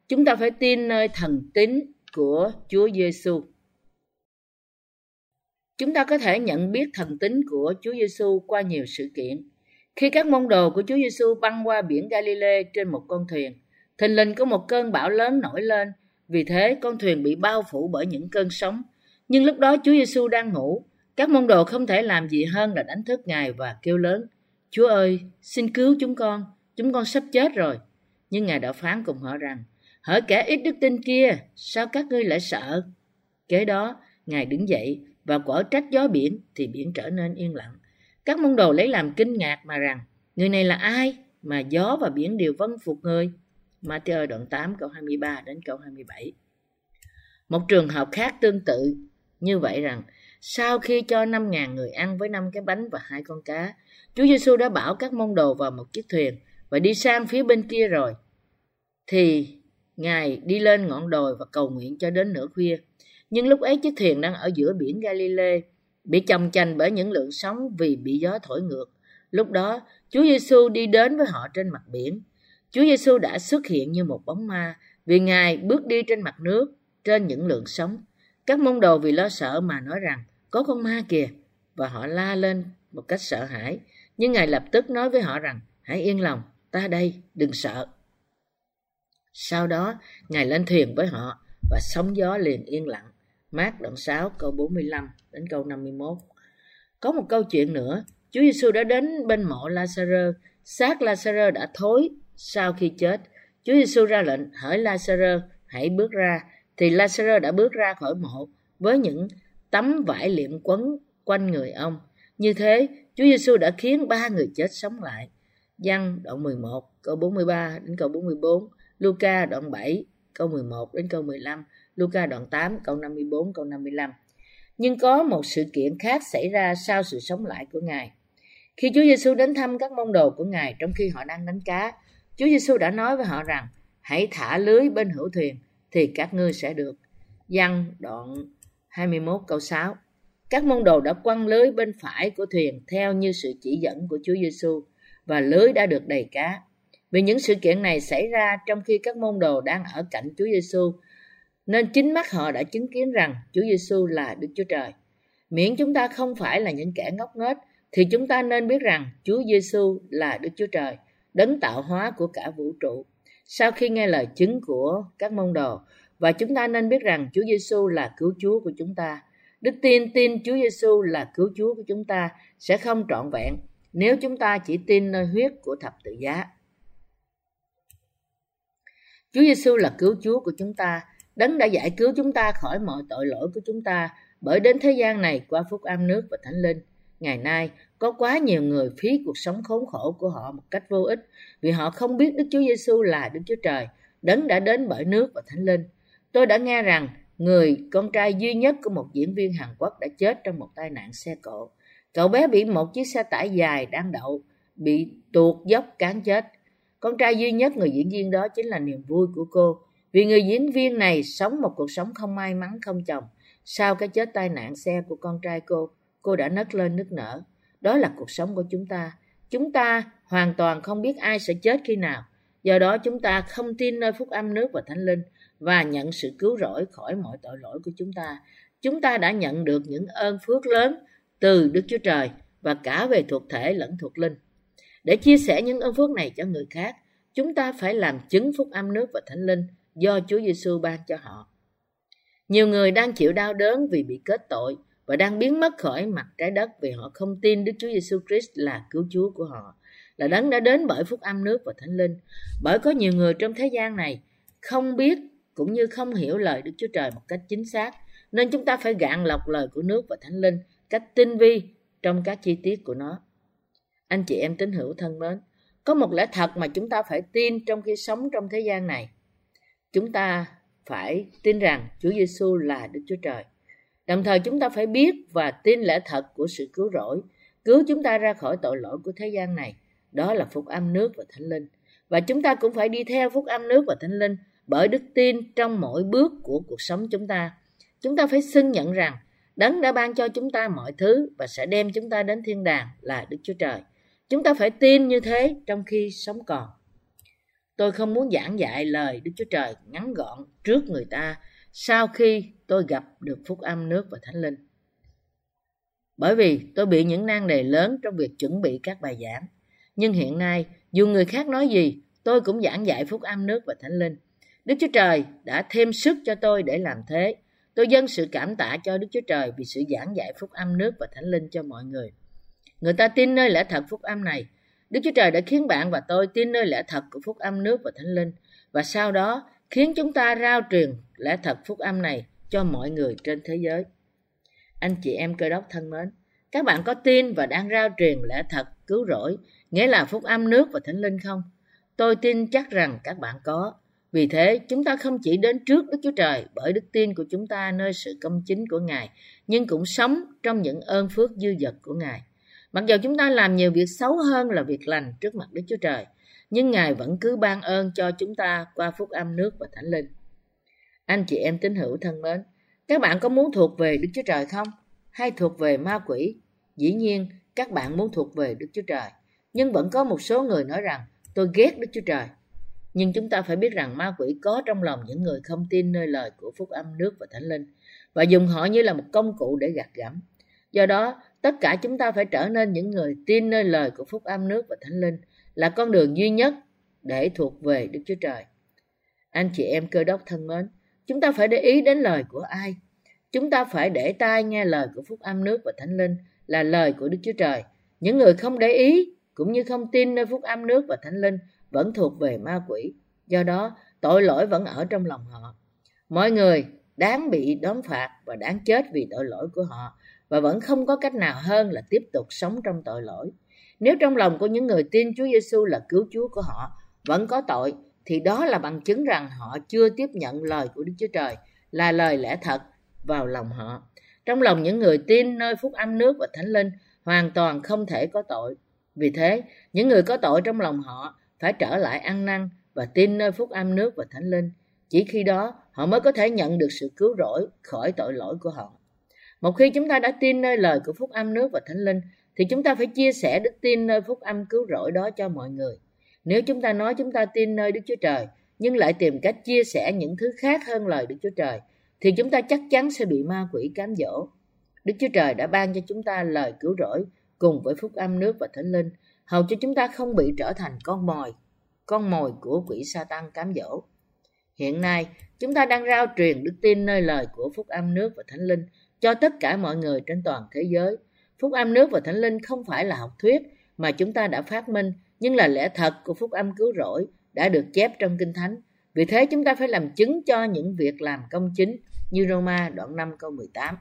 chúng ta phải tin nơi thần tín của Chúa Giêsu. Chúng ta có thể nhận biết thần tín của Chúa Giêsu qua nhiều sự kiện. Khi các môn đồ của Chúa Giêsu băng qua biển Galilee trên một con thuyền, thình lình có một cơn bão lớn nổi lên, vì thế con thuyền bị bao phủ bởi những cơn sóng. Nhưng lúc đó Chúa Giêsu đang ngủ, Các môn đồ không thể làm gì hơn là đánh thức Ngài và kêu lớn: Chúa ơi, xin cứu chúng con sắp chết rồi. Nhưng Ngài đã phán cùng họ rằng: Hỡi kẻ ít đức tin kia, sao các ngươi lại sợ? Kế đó, Ngài đứng dậy và quở trách gió biển, thì biển trở nên yên lặng. Các môn đồ lấy làm kinh ngạc mà rằng: Người này là ai mà gió và biển đều vâng phục người? Ma-thi-ơ đoạn 8 câu 23 đến câu 27. Một trường hợp khác tương tự như vậy rằng: Sau khi cho 5.000 người ăn với 5 cái bánh và 2 con cá, Chúa Giê-xu đã bảo các môn đồ vào một chiếc thuyền và đi sang phía bên kia rồi. Thì Ngài đi lên ngọn đồi và cầu nguyện cho đến nửa khuya. Nhưng lúc ấy chiếc thuyền đang ở giữa biển Galilê, bị chồng chành bởi những lượng sóng vì bị gió thổi ngược. Lúc đó, Chúa Giê-xu đi đến với họ trên mặt biển. Chúa Giê-xu đã xuất hiện như một bóng ma, vì Ngài bước đi trên mặt nước, trên những lượng sóng. Các môn đồ vì lo sợ mà nói rằng: Có con ma kìa! Và họ la lên một cách sợ hãi. Nhưng Ngài lập tức nói với họ rằng: Hãy yên lòng, ta đây, đừng sợ. Sau đó, Ngài lên thuyền với họ và sóng gió liền yên lặng. Mác đoạn 6 câu 45 đến câu 51. Có một câu chuyện nữa. Chúa Giê-xu đã đến bên mộ La-sa-rơ. Xác La-sa-rơ đã thối sau khi chết. Chúa Giê-xu ra lệnh: Hỡi La-sa-rơ, hãy bước ra. Thì La-sa-rơ đã bước ra khỏi mộ với những tấm vải liệm quấn quanh người ông. Như thế, Chúa Giê-xu đã khiến 3 người chết sống lại. Giăng đoạn 11 câu 43 đến câu 44, Luca đoạn 7 câu 11 đến câu 15, Luca đoạn 8 câu 54 câu 55. Nhưng có một sự kiện khác xảy ra sau sự sống lại của Ngài. Khi Chúa Giê-xu đến thăm các môn đồ của Ngài trong khi họ đang đánh cá, Chúa Giê-xu đã nói với họ rằng: Hãy thả lưới bên hữu thuyền thì các ngươi sẽ được. Giăng đoạn 21 câu 6. Các môn đồ đã quăng lưới bên phải của thuyền theo như sự chỉ dẫn của Chúa Giê-xu, và lưới đã được đầy cá. Vì những sự kiện này xảy ra trong khi các môn đồ đang ở cạnh Chúa Giê-xu, nên chính mắt họ đã chứng kiến rằng Chúa Giê-xu là Đức Chúa Trời. Miễn chúng ta không phải là những kẻ ngốc nghếch, thì chúng ta nên biết rằng Chúa Giê-xu là Đức Chúa Trời, đấng tạo hóa của cả vũ trụ. Sau khi nghe lời chứng của các môn đồ, và chúng ta nên biết rằng Chúa Giê-xu là cứu Chúa của chúng ta. Đức tin tin Chúa Giê-xu là cứu Chúa của chúng ta sẽ không trọn vẹn nếu chúng ta chỉ tin nơi huyết của thập tự giá. Chúa Giê-xu là cứu Chúa của chúng ta, đấng đã giải cứu chúng ta khỏi mọi tội lỗi của chúng ta bởi đến thế gian này qua phúc âm nước và Thánh Linh. Ngày nay, có quá nhiều người phí cuộc sống khốn khổ của họ một cách vô ích vì họ không biết Đức Chúa Giê-xu là Đức Chúa Trời, đấng đã đến bởi nước và Thánh Linh. Tôi đã nghe rằng người con trai duy nhất của một diễn viên Hàn Quốc đã chết trong một tai nạn xe cộ. Cậu bé bị một chiếc xe tải dài đang đậu bị tuột dốc cán chết. Con trai duy nhất người diễn viên đó chính là niềm vui của cô, vì người diễn viên này sống một cuộc sống không may mắn không chồng. Sau cái chết tai nạn xe của con trai cô đã nấc lên nức nở. Đó là cuộc sống của chúng ta. Chúng ta hoàn toàn không biết ai sẽ chết khi nào. Do đó chúng ta không tin nơi phúc âm nước và Thánh Linh và nhận sự cứu rỗi khỏi mọi tội lỗi của chúng ta. Chúng ta đã nhận được những ơn phước lớn từ Đức Chúa Trời và cả về thuộc thể lẫn thuộc linh. Để chia sẻ những ơn phước này cho người khác, chúng ta phải làm chứng phúc âm nước và Thánh Linh do Chúa Giê-xu ban cho họ. Nhiều người đang chịu đau đớn vì bị kết tội và đang biến mất khỏi mặt trái đất vì họ không tin Đức Chúa Giê-xu Christ là cứu Chúa của họ, là đấng đã đến bởi phúc âm nước và Thánh Linh. Bởi có nhiều người trong thế gian này không biết cũng như không hiểu lời Đức Chúa Trời một cách chính xác, nên chúng ta phải gạn lọc lời của nước và Thánh Linh cách tinh vi trong các chi tiết của nó. Anh chị em tín hữu thân mến, có một lẽ thật mà chúng ta phải tin trong khi sống trong thế gian này. Chúng ta phải tin rằng Chúa Giê-xu là Đức Chúa Trời. Đồng thời chúng ta phải biết và tin lẽ thật của sự cứu rỗi, cứu chúng ta ra khỏi tội lỗi của thế gian này. Đó là phúc âm nước và Thánh Linh. Và chúng ta cũng phải đi theo phúc âm nước và Thánh Linh bởi đức tin trong mỗi bước của cuộc sống chúng ta. Chúng ta phải xưng nhận rằng đấng đã ban cho chúng ta mọi thứ và sẽ đem chúng ta đến thiên đàng là Đức Chúa Trời. Chúng ta phải tin như thế trong khi sống còn. Tôi không muốn giảng dạy lời Đức Chúa Trời ngắn gọn trước người ta sau khi tôi gặp được phúc âm nước và Thánh Linh, bởi vì tôi bị những nan đề lớn trong việc chuẩn bị các bài giảng. Nhưng hiện nay, dù người khác nói gì, tôi cũng giảng dạy phúc âm nước và Thánh Linh. Đức Chúa Trời đã thêm sức cho tôi để làm thế. Tôi dâng sự cảm tạ cho Đức Chúa Trời vì sự giảng dạy phúc âm nước và Thánh Linh cho mọi người. Người ta tin nơi lẽ thật phúc âm này. Đức Chúa Trời đã khiến bạn và tôi tin nơi lẽ thật của phúc âm nước và Thánh Linh, và sau đó khiến chúng ta rao truyền lẽ thật phúc âm này cho mọi người trên thế giới. Anh chị em Cơ Đốc thân mến, các bạn có tin và đang rao truyền lẽ thật cứu rỗi, nghĩa là phúc âm nước và Thánh Linh không? Tôi tin chắc rằng các bạn có. Vì thế, chúng ta không chỉ đến trước Đức Chúa Trời bởi đức tin của chúng ta nơi sự công chính của Ngài, nhưng cũng sống trong những ơn phước dư dật của Ngài. Mặc dù chúng ta làm nhiều việc xấu hơn là việc lành trước mặt Đức Chúa Trời, nhưng Ngài vẫn cứ ban ơn cho chúng ta qua phúc âm nước và Thánh Linh. Anh chị em tín hữu thân mến, các bạn có muốn thuộc về Đức Chúa Trời không? Hay thuộc về ma quỷ? Dĩ nhiên, các bạn muốn thuộc về Đức Chúa Trời. Nhưng vẫn có một số người nói rằng, tôi ghét Đức Chúa Trời. Nhưng chúng ta phải biết rằng ma quỷ có trong lòng những người không tin nơi lời của phúc âm nước và Thánh Linh, và dùng họ như là một công cụ để gạt gẫm. Do đó, tất cả chúng ta phải trở nên những người tin nơi lời của phúc âm nước và Thánh Linh, là con đường duy nhất để thuộc về Đức Chúa Trời. Anh chị em Cơ Đốc thân mến, chúng ta phải để ý đến lời của ai? Chúng ta phải để tai nghe lời của phúc âm nước và Thánh Linh, là lời của Đức Chúa Trời. Những người không để ý cũng như không tin nơi phúc âm nước và Thánh Linh vẫn thuộc về ma quỷ. Do đó, tội lỗi vẫn ở trong lòng họ. Mọi người đáng bị đón phạt và đáng chết vì tội lỗi của họ, và vẫn không có cách nào hơn là tiếp tục sống trong tội lỗi. Nếu trong lòng của những người tin Chúa Giêsu là cứu Chúa của họ vẫn có tội, thì đó là bằng chứng rằng họ chưa tiếp nhận lời của Đức Chúa Trời, là lời lẽ thật, vào lòng họ. Trong lòng những người tin nơi phúc âm nước và Thánh Linh hoàn toàn không thể có tội. Vì thế, những người có tội trong lòng họ phải trở lại ăn năn và tin nơi phúc âm nước và Thánh Linh. Chỉ khi đó, họ mới có thể nhận được sự cứu rỗi khỏi tội lỗi của họ. Một khi chúng ta đã tin nơi lời của phúc âm nước và Thánh Linh, thì chúng ta phải chia sẻ đức tin nơi phúc âm cứu rỗi đó cho mọi người. Nếu chúng ta nói chúng ta tin nơi Đức Chúa Trời, nhưng lại tìm cách chia sẻ những thứ khác hơn lời Đức Chúa Trời, thì chúng ta chắc chắn sẽ bị ma quỷ cám dỗ. Đức Chúa Trời đã ban cho chúng ta lời cứu rỗi cùng với phúc âm nước và Thánh Linh, hầu cho chúng ta không bị trở thành con mồi của quỷ Satan cám dỗ. Hiện nay, chúng ta đang rao truyền đức tin nơi lời của phúc âm nước và Thánh Linh cho tất cả mọi người trên toàn thế giới. Phúc âm nước và Thánh Linh không phải là học thuyết mà chúng ta đã phát minh, nhưng là lẽ thật của phúc âm cứu rỗi đã được chép trong Kinh Thánh. Vì thế chúng ta phải làm chứng cho những việc làm công chính như Roma đoạn 5 câu 18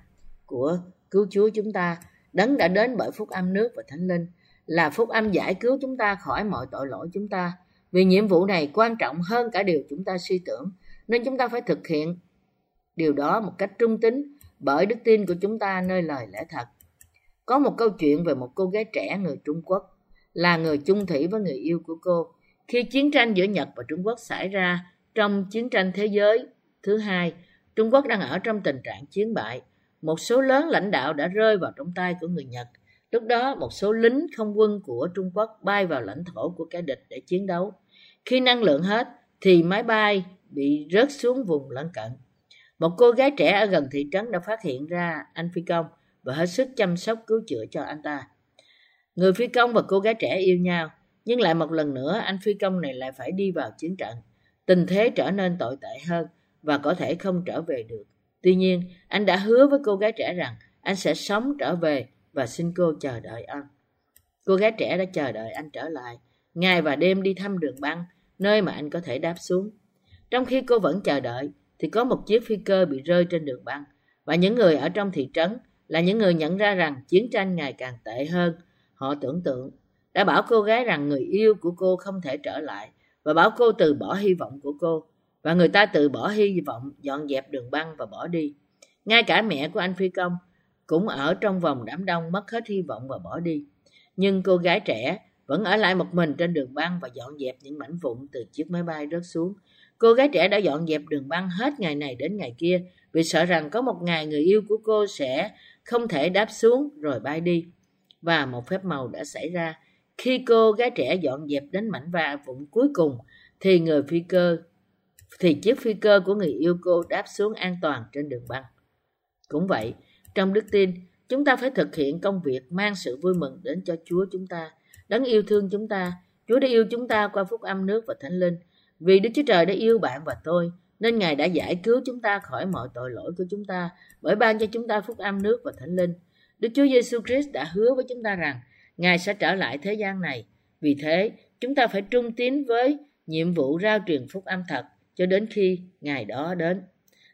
của cứu Chúa chúng ta, Đấng đã đến bởi phúc âm nước và Thánh Linh, là phúc âm giải cứu chúng ta khỏi mọi tội lỗi chúng ta. Vì nhiệm vụ này quan trọng hơn cả điều chúng ta suy tưởng, nên chúng ta phải thực hiện điều đó một cách trung tín bởi đức tin của chúng ta nơi lời lẽ thật. Có một câu chuyện về một cô gái trẻ người Trung Quốc, là người chung thủy với người yêu của cô. Khi chiến tranh giữa Nhật và Trung Quốc xảy ra, trong chiến tranh thế giới thứ hai, Trung Quốc đang ở trong tình trạng chiến bại. Một số lớn lãnh đạo đã rơi vào trong tay của người Nhật. Lúc đó, một số lính không quân của Trung Quốc bay vào lãnh thổ của kẻ địch để chiến đấu. Khi năng lượng hết, thì máy bay bị rớt xuống vùng lân cận. Một cô gái trẻ ở gần thị trấn đã phát hiện ra anh phi công và hết sức chăm sóc cứu chữa cho anh ta. Người phi công và cô gái trẻ yêu nhau, nhưng lại một lần nữa anh phi công này lại phải đi vào chiến trận. Tình thế trở nên tồi tệ hơn và có thể không trở về được. Tuy nhiên, anh đã hứa với cô gái trẻ rằng anh sẽ sống trở về và xin cô chờ đợi anh. Cô gái trẻ đã chờ đợi anh trở lại, ngày và đêm đi thăm đường băng, nơi mà anh có thể đáp xuống. Trong khi cô vẫn chờ đợi, thì có một chiếc phi cơ bị rơi trên đường băng, và những người ở trong thị trấn là những người nhận ra rằng chiến tranh ngày càng tệ hơn họ tưởng tượng, đã bảo cô gái rằng người yêu của cô không thể trở lại, và bảo cô từ bỏ hy vọng của cô. Và người ta từ bỏ hy vọng, dọn dẹp đường băng và bỏ đi. Ngay cả mẹ của anh phi công cũng ở trong vòng đám đông, mất hết hy vọng và bỏ đi. Nhưng cô gái trẻ vẫn ở lại một mình trên đường băng và dọn dẹp những mảnh vụn từ chiếc máy bay rớt xuống. Cô gái trẻ đã dọn dẹp đường băng hết ngày này đến ngày kia, vì sợ rằng có một ngày người yêu của cô sẽ không thể đáp xuống rồi bay đi. Và một phép màu đã xảy ra. Khi cô gái trẻ dọn dẹp đến mảnh vụn cuối cùng, thì chiếc phi cơ của người yêu cô đáp xuống an toàn trên đường băng. Cũng vậy, trong đức tin, chúng ta phải thực hiện công việc mang sự vui mừng đến cho Chúa chúng ta, Đấng yêu thương chúng ta. Chúa đã yêu chúng ta qua phúc âm nước và Thánh Linh. Vì Đức Chúa Trời đã yêu bạn và tôi, nên Ngài đã giải cứu chúng ta khỏi mọi tội lỗi của chúng ta bởi ban cho chúng ta phúc âm nước và Thánh Linh. Đức Chúa Giêsu Christ đã hứa với chúng ta rằng Ngài sẽ trở lại thế gian này. Vì thế, chúng ta phải trung tín với nhiệm vụ rao truyền phúc âm thật cho đến khi Ngài đó đến.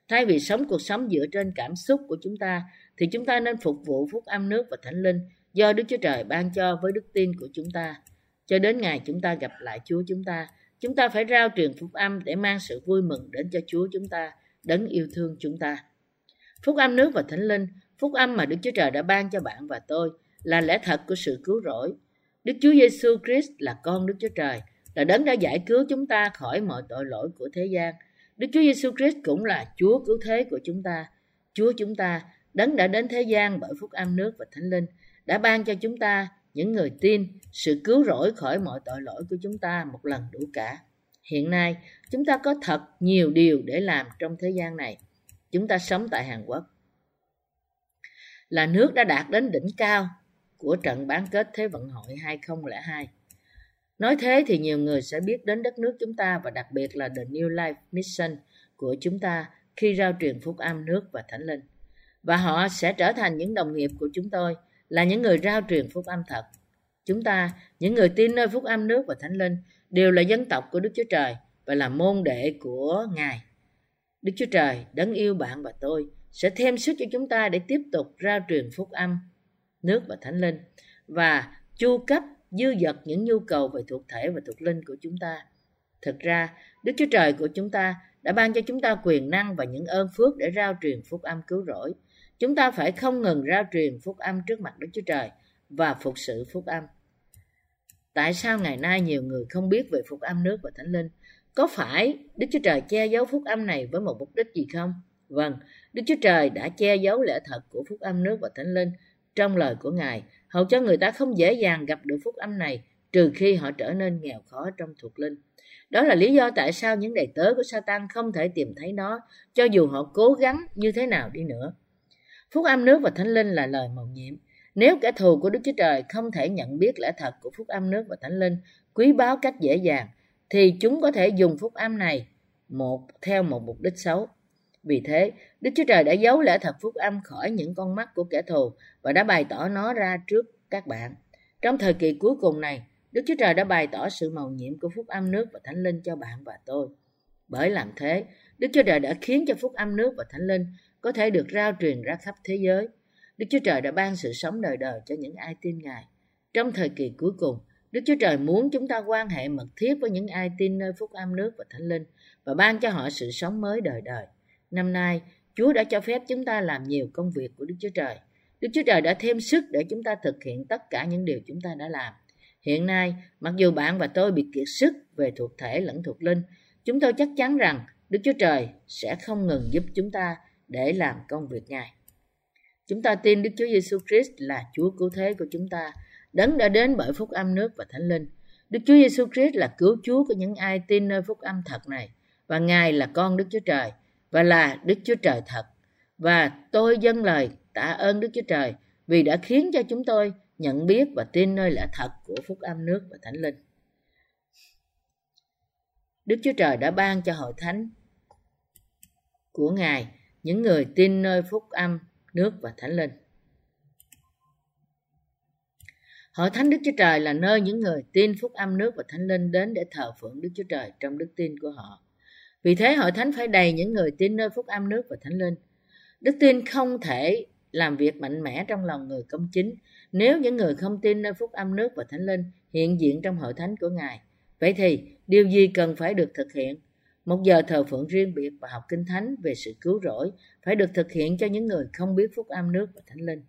Thay vì sống cuộc sống dựa trên cảm xúc của chúng ta, thì chúng ta nên phục vụ phúc âm nước và Thánh Linh do Đức Chúa Trời ban cho với đức tin của chúng ta. Cho đến ngày chúng ta gặp lại Chúa chúng ta phải rao truyền phúc âm để mang sự vui mừng đến cho Chúa chúng ta, đấng yêu thương chúng ta. Phúc âm nước và Thánh Linh, phúc âm mà Đức Chúa Trời đã ban cho bạn và tôi, là lẽ thật của sự cứu rỗi. Đức Chúa Giêsu Christ là con Đức Chúa Trời, là đấng đã giải cứu chúng ta khỏi mọi tội lỗi của thế gian. Đức Chúa Giêsu Christ cũng là Chúa cứu thế của chúng ta. Chúa chúng ta, đấng đã đến thế gian bởi phúc âm nước và Thánh Linh, đã ban cho chúng ta, những người tin, sự cứu rỗi khỏi mọi tội lỗi của chúng ta một lần đủ cả. Hiện nay, chúng ta có thật nhiều điều để làm trong thế gian này. Chúng ta sống tại Hàn Quốc, là nước đã đạt đến đỉnh cao của trận bán kết Thế vận hội 2002. Nói thế thì nhiều người sẽ biết đến đất nước chúng ta và đặc biệt là The New Life Mission của chúng ta khi rao truyền phúc âm nước và Thánh Linh. Và họ sẽ trở thành những đồng nghiệp của chúng tôi, là những người rao truyền phúc âm thật. Chúng ta, những người tin nơi phúc âm nước và Thánh Linh, đều là dân tộc của Đức Chúa Trời và là môn đệ của Ngài. Đức Chúa Trời, đấng yêu bạn và tôi, sẽ thêm sức cho chúng ta để tiếp tục rao truyền phúc âm nước và Thánh Linh và chu cấp dư dật những nhu cầu về thuộc thể và thuộc linh của chúng ta. Thực ra, Đức Chúa Trời của chúng ta đã ban cho chúng ta quyền năng và những ơn phước để rao truyền phúc âm cứu rỗi. Chúng ta phải không ngừng rao truyền phúc âm trước mặt Đức Chúa Trời và phục sự phúc âm. Tại sao ngày nay nhiều người không biết về phúc âm nước và Thánh Linh? Có phải Đức Chúa Trời che giấu phúc âm này với một mục đích gì không? Vâng, Đức Chúa Trời đã che giấu lẽ thật của phúc âm nước và Thánh Linh trong lời của Ngài, hầu cho người ta không dễ dàng gặp được phúc âm này trừ khi họ trở nên nghèo khó trong thuộc linh. Đó là lý do tại sao những đầy tớ của Satan không thể tìm thấy nó, cho dù họ cố gắng như thế nào đi nữa. Phúc âm nước và Thánh Linh là lời mầu nhiệm. Nếu kẻ thù của Đức Chúa Trời không thể nhận biết lẽ thật của phúc âm nước và Thánh Linh quý báu cách dễ dàng, thì chúng có thể dùng phúc âm này theo một mục đích xấu. Vì thế, Đức Chúa Trời đã giấu lẽ thật phúc âm khỏi những con mắt của kẻ thù và đã bày tỏ nó ra trước các bạn. Trong thời kỳ cuối cùng này, Đức Chúa Trời đã bày tỏ sự mầu nhiệm của phúc âm nước và Thánh Linh cho bạn và tôi. Bởi làm thế, Đức Chúa Trời đã khiến cho phúc âm nước và Thánh Linh có thể được rao truyền ra khắp thế giới. Đức Chúa Trời đã ban sự sống đời đời cho những ai tin Ngài. Trong thời kỳ cuối cùng, Đức Chúa Trời muốn chúng ta quan hệ mật thiết với những ai tin nơi phúc âm nước và Thánh Linh và ban cho họ sự sống mới đời đời. Năm nay, Chúa đã cho phép chúng ta làm nhiều công việc của Đức Chúa Trời. Đức Chúa Trời đã thêm sức để chúng ta thực hiện tất cả những điều chúng ta đã làm. Hiện nay, mặc dù bạn và tôi bị kiệt sức về thuộc thể lẫn thuộc linh, chúng tôi chắc chắn rằng Đức Chúa Trời sẽ không ngừng giúp chúng ta để làm công việc Ngài. Chúng ta tin Đức Chúa Giêsu Christ là Chúa cứu thế của chúng ta, đấng đã đến bởi phúc âm nước và Thánh Linh. Đức Chúa Giêsu Christ là cứu Chúa của những ai tin nơi phúc âm thật này, và Ngài là con Đức Chúa Trời và là Đức Chúa Trời thật. Và tôi dâng lời tạ ơn Đức Chúa Trời vì đã khiến cho chúng tôi nhận biết và tin nơi lẽ thật của phúc âm nước và Thánh Linh. Đức Chúa Trời đã ban cho hội thánh của Ngài những người tin nơi phúc âm nước và Thánh Linh. Hội thánh Đức Chúa Trời là nơi những người tin phúc âm nước và Thánh Linh đến để thờ phượng Đức Chúa Trời trong đức tin của họ. Vì thế hội thánh phải đầy những người tin nơi phúc âm nước và Thánh Linh. Đức tin không thể làm việc mạnh mẽ trong lòng người công chính nếu những người không tin nơi phúc âm nước và Thánh Linh hiện diện trong hội thánh của Ngài. Vậy thì điều gì cần phải được thực hiện? Một giờ thờ phượng riêng biệt và học kinh thánh về sự cứu rỗi phải được thực hiện cho những người không biết phúc âm nước và Thánh Linh.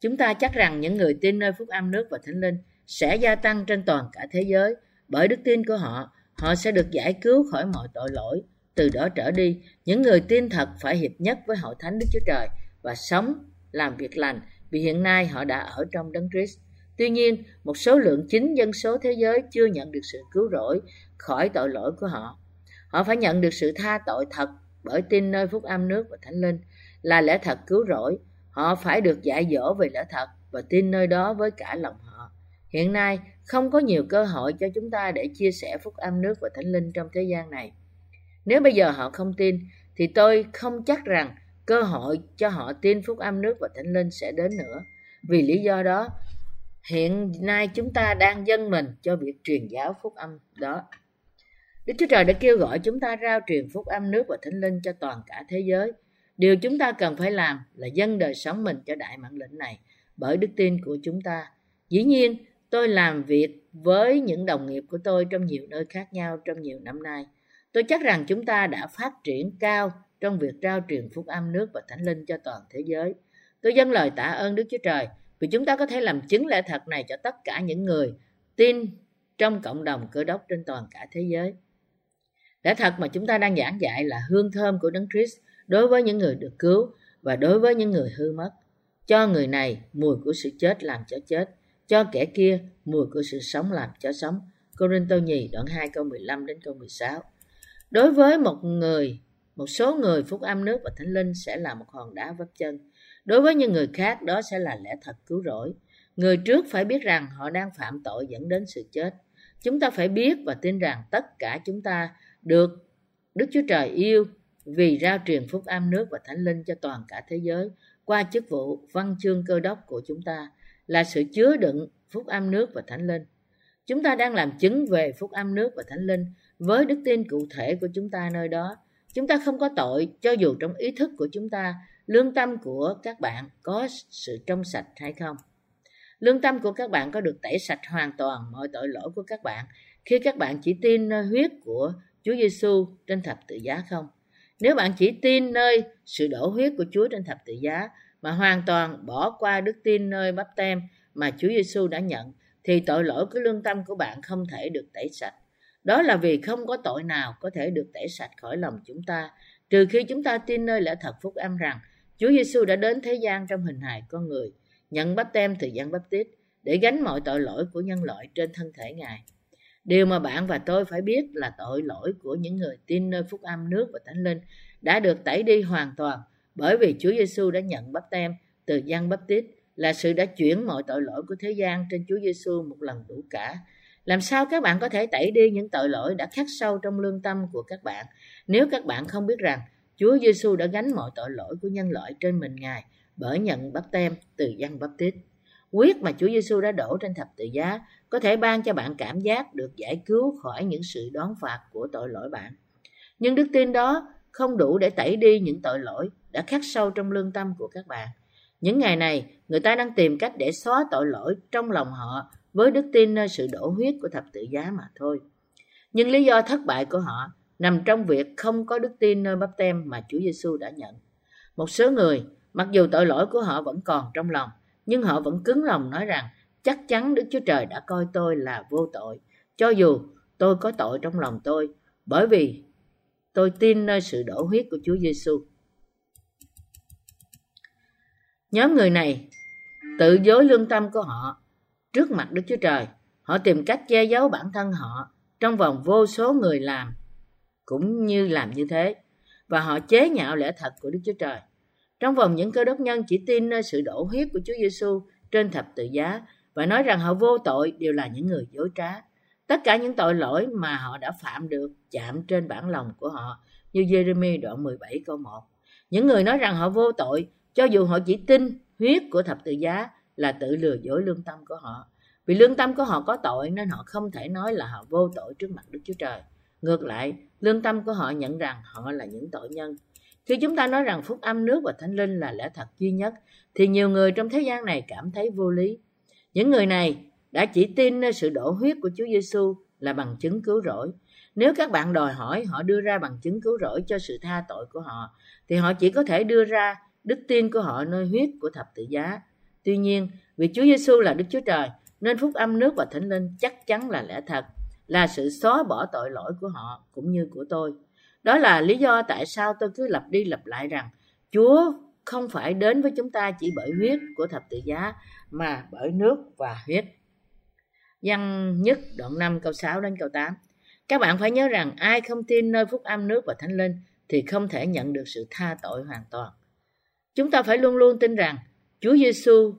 Chúng ta chắc rằng những người tin nơi phúc âm nước và Thánh Linh sẽ gia tăng trên toàn cả thế giới. Bởi đức tin của họ, họ sẽ được giải cứu khỏi mọi tội lỗi. Từ đó trở đi, những người tin thật phải hiệp nhất với hội thánh Đức Chúa Trời và sống, làm việc lành, vì hiện nay họ đã ở trong Đấng Christ. Tuy nhiên, một số lượng chính dân số thế giới chưa nhận được sự cứu rỗi khỏi tội lỗi của họ. Họ phải nhận được sự tha tội thật bởi tin nơi phúc âm nước và Thánh Linh là lẽ thật cứu rỗi. Họ phải được dạy dỗ về lẽ thật và tin nơi đó với cả lòng họ. Hiện nay, không có nhiều cơ hội cho chúng ta để chia sẻ phúc âm nước và Thánh Linh trong thế gian này. Nếu bây giờ họ không tin, thì tôi không chắc rằng cơ hội cho họ tin phúc âm nước và Thánh Linh sẽ đến nữa. Vì lý do đó, hiện nay chúng ta đang dâng mình cho việc truyền giáo phúc âm đó. Đức Chúa Trời đã kêu gọi chúng ta rao truyền phúc âm nước và Thánh Linh cho toàn cả thế giới. Điều chúng ta cần phải làm là dâng đời sống mình cho đại mạng lệnh này bởi đức tin của chúng ta. Dĩ nhiên, tôi làm việc với những đồng nghiệp của tôi trong nhiều nơi khác nhau trong nhiều năm nay. Tôi chắc rằng chúng ta đã phát triển cao trong việc rao truyền phúc âm nước và Thánh Linh cho toàn thế giới. Tôi dâng lời tạ ơn Đức Chúa Trời vì chúng ta có thể làm chứng lẽ thật này cho tất cả những người tin trong cộng đồng Cơ Đốc trên toàn cả thế giới. Lẽ thật mà chúng ta đang giảng dạy là hương thơm của Đấng Christ đối với những người được cứu và đối với những người hư mất. Cho người này mùi của sự chết làm cho chết, cho kẻ kia mùi của sự sống làm cho sống. Cô-rinh-tô nhì đoạn 2 câu 15 đến câu 16. Đối với một số người phúc âm nước và Thánh Linh sẽ là một hòn đá vấp chân. Đối với những người khác đó sẽ là lẽ thật cứu rỗi. Người trước phải biết rằng họ đang phạm tội dẫn đến sự chết. Chúng ta phải biết và tin rằng tất cả chúng ta được Đức Chúa Trời yêu vì rao truyền phúc âm nước và Thánh Linh cho toàn cả thế giới qua chức vụ văn chương Cơ Đốc của chúng ta là sự chứa đựng phúc âm nước và Thánh Linh. Chúng ta đang làm chứng về phúc âm nước và Thánh Linh với đức tin cụ thể của chúng ta nơi đó. Chúng ta không có tội cho dù trong ý thức của chúng ta, lương tâm của các bạn có sự trong sạch hay không. Lương tâm của các bạn có được tẩy sạch hoàn toàn mọi tội lỗi của các bạn khi các bạn chỉ tin nơi huyết của Chúa Giêsu trên thập tự giá không? Nếu bạn chỉ tin nơi sự đổ huyết của Chúa trên thập tự giá mà hoàn toàn bỏ qua đức tin nơi báp tem mà Chúa Giêsu đã nhận, thì tội lỗi của lương tâm của bạn không thể được tẩy sạch. Đó là vì không có tội nào có thể được tẩy sạch khỏi lòng chúng ta, trừ khi chúng ta tin nơi lẽ thật phúc âm rằng Chúa Giêsu đã đến thế gian trong hình hài con người, nhận báp tem từ Giăng Báp-tít để gánh mọi tội lỗi của nhân loại trên thân thể Ngài. Điều mà bạn và tôi phải biết là tội lỗi của những người tin nơi phúc âm nước và Thánh Linh đã được tẩy đi hoàn toàn bởi vì Chúa Giêsu đã nhận báp tem từ Giăng Báp-tít là sự đã chuyển mọi tội lỗi của thế gian trên Chúa Giêsu một lần đủ cả. Làm sao các bạn có thể tẩy đi những tội lỗi đã khắc sâu trong lương tâm của các bạn nếu các bạn không biết rằng Chúa Giêsu đã gánh mọi tội lỗi của nhân loại trên mình Ngài bởi nhận báp tem từ Giăng Báp-tít? Huyết mà Chúa Giêsu đã đổ trên thập tự giá có thể ban cho bạn cảm giác được giải cứu khỏi những sự đón phạt của tội lỗi bạn. Nhưng đức tin đó không đủ để tẩy đi những tội lỗi đã khắc sâu trong lương tâm của các bạn. Những ngày này, người ta đang tìm cách để xóa tội lỗi trong lòng họ với đức tin nơi sự đổ huyết của thập tự giá mà thôi. Nhưng lý do thất bại của họ nằm trong việc không có đức tin nơi báp tem mà Chúa Giêsu đã nhận. Một số người, mặc dù tội lỗi của họ vẫn còn trong lòng, nhưng họ vẫn cứng lòng nói rằng chắc chắn Đức Chúa Trời đã coi tôi là vô tội, cho dù tôi có tội trong lòng tôi, bởi vì tôi tin nơi sự đổ huyết của Chúa Giêsu. Nhóm người này tự dối lương tâm của họ trước mặt Đức Chúa Trời. Họ tìm cách che giấu bản thân họ trong vòng vô số người làm cũng như làm như thế, và họ chế nhạo lẽ thật của Đức Chúa Trời. Trong vòng những Cơ Đốc nhân chỉ tin nơi sự đổ huyết của Chúa Giêsu trên thập tự giá và nói rằng họ vô tội đều là những người dối trá. Tất cả những tội lỗi mà họ đã phạm được chạm trên bản lòng của họ, như Giê-rê-mi đoạn 17 câu 1. Những người nói rằng họ vô tội cho dù họ chỉ tin huyết của thập tự giá là tự lừa dối lương tâm của họ. Vì lương tâm của họ có tội nên họ không thể nói là họ vô tội trước mặt Đức Chúa Trời. Ngược lại, lương tâm của họ nhận rằng họ là những tội nhân. Khi chúng ta nói rằng phúc âm nước và Thánh Linh là lẽ thật duy nhất, thì nhiều người trong thế gian này cảm thấy vô lý. Những người này đã chỉ tin nơi sự đổ huyết của Chúa Giêsu là bằng chứng cứu rỗi. Nếu các bạn đòi hỏi họ đưa ra bằng chứng cứu rỗi cho sự tha tội của họ, thì họ chỉ có thể đưa ra đức tin của họ nơi huyết của thập tự giá. Tuy nhiên, vì Chúa Giêsu là Đức Chúa Trời, nên phúc âm nước và Thánh Linh chắc chắn là lẽ thật, là sự xóa bỏ tội lỗi của họ cũng như của tôi. Đó là lý do tại sao tôi cứ lặp đi lặp lại rằng Chúa không phải đến với chúng ta chỉ bởi huyết của thập tự giá mà bởi nước và huyết. Giăng nhất đoạn 5 câu 6 đến câu 8. Các bạn phải nhớ rằng ai không tin nơi phúc âm nước và Thánh Linh thì không thể nhận được sự tha tội hoàn toàn. Chúng ta phải luôn luôn tin rằng Chúa Giêsu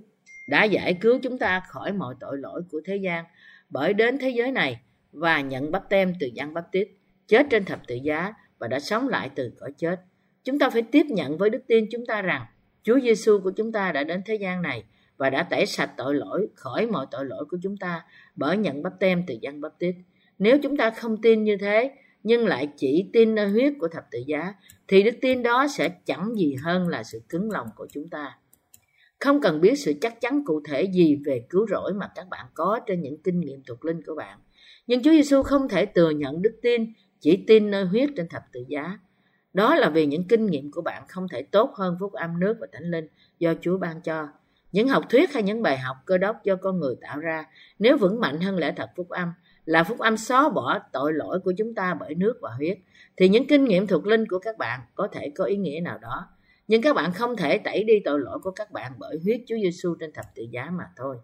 đã giải cứu chúng ta khỏi mọi tội lỗi của thế gian bởi đến thế giới này và nhận báp tem từ Giăng Báp-tít, chết trên thập tự giá và đã sống lại từ cõi chết. Chúng ta phải tiếp nhận với đức tin chúng ta rằng Chúa Giêsu của chúng ta đã đến thế gian này và đã tẩy sạch tội lỗi, khỏi mọi tội lỗi của chúng ta bởi nhận báp têm từ Giăng Báp Tít. Nếu chúng ta không tin như thế nhưng lại chỉ tin nơi huyết của thập tự giá thì đức tin đó sẽ chẳng gì hơn là sự cứng lòng của chúng ta. Không cần biết sự chắc chắn cụ thể gì về cứu rỗi mà các bạn có trên những kinh nghiệm thuộc linh của bạn, nhưng Chúa Giêsu không thể thừa nhận đức tin chỉ tin nơi huyết trên thập tự giá. Đó là vì những kinh nghiệm của bạn không thể tốt hơn phúc âm nước và thánh linh do Chúa ban cho. Những học thuyết hay những bài học cơ đốc do con người tạo ra, nếu vững mạnh hơn lẽ thật phúc âm, là phúc âm xóa bỏ tội lỗi của chúng ta bởi nước và huyết, thì những kinh nghiệm thuộc linh của các bạn có thể có ý nghĩa nào đó. Nhưng các bạn không thể tẩy đi tội lỗi của các bạn bởi huyết Chúa Giêsu trên thập tự giá mà thôi.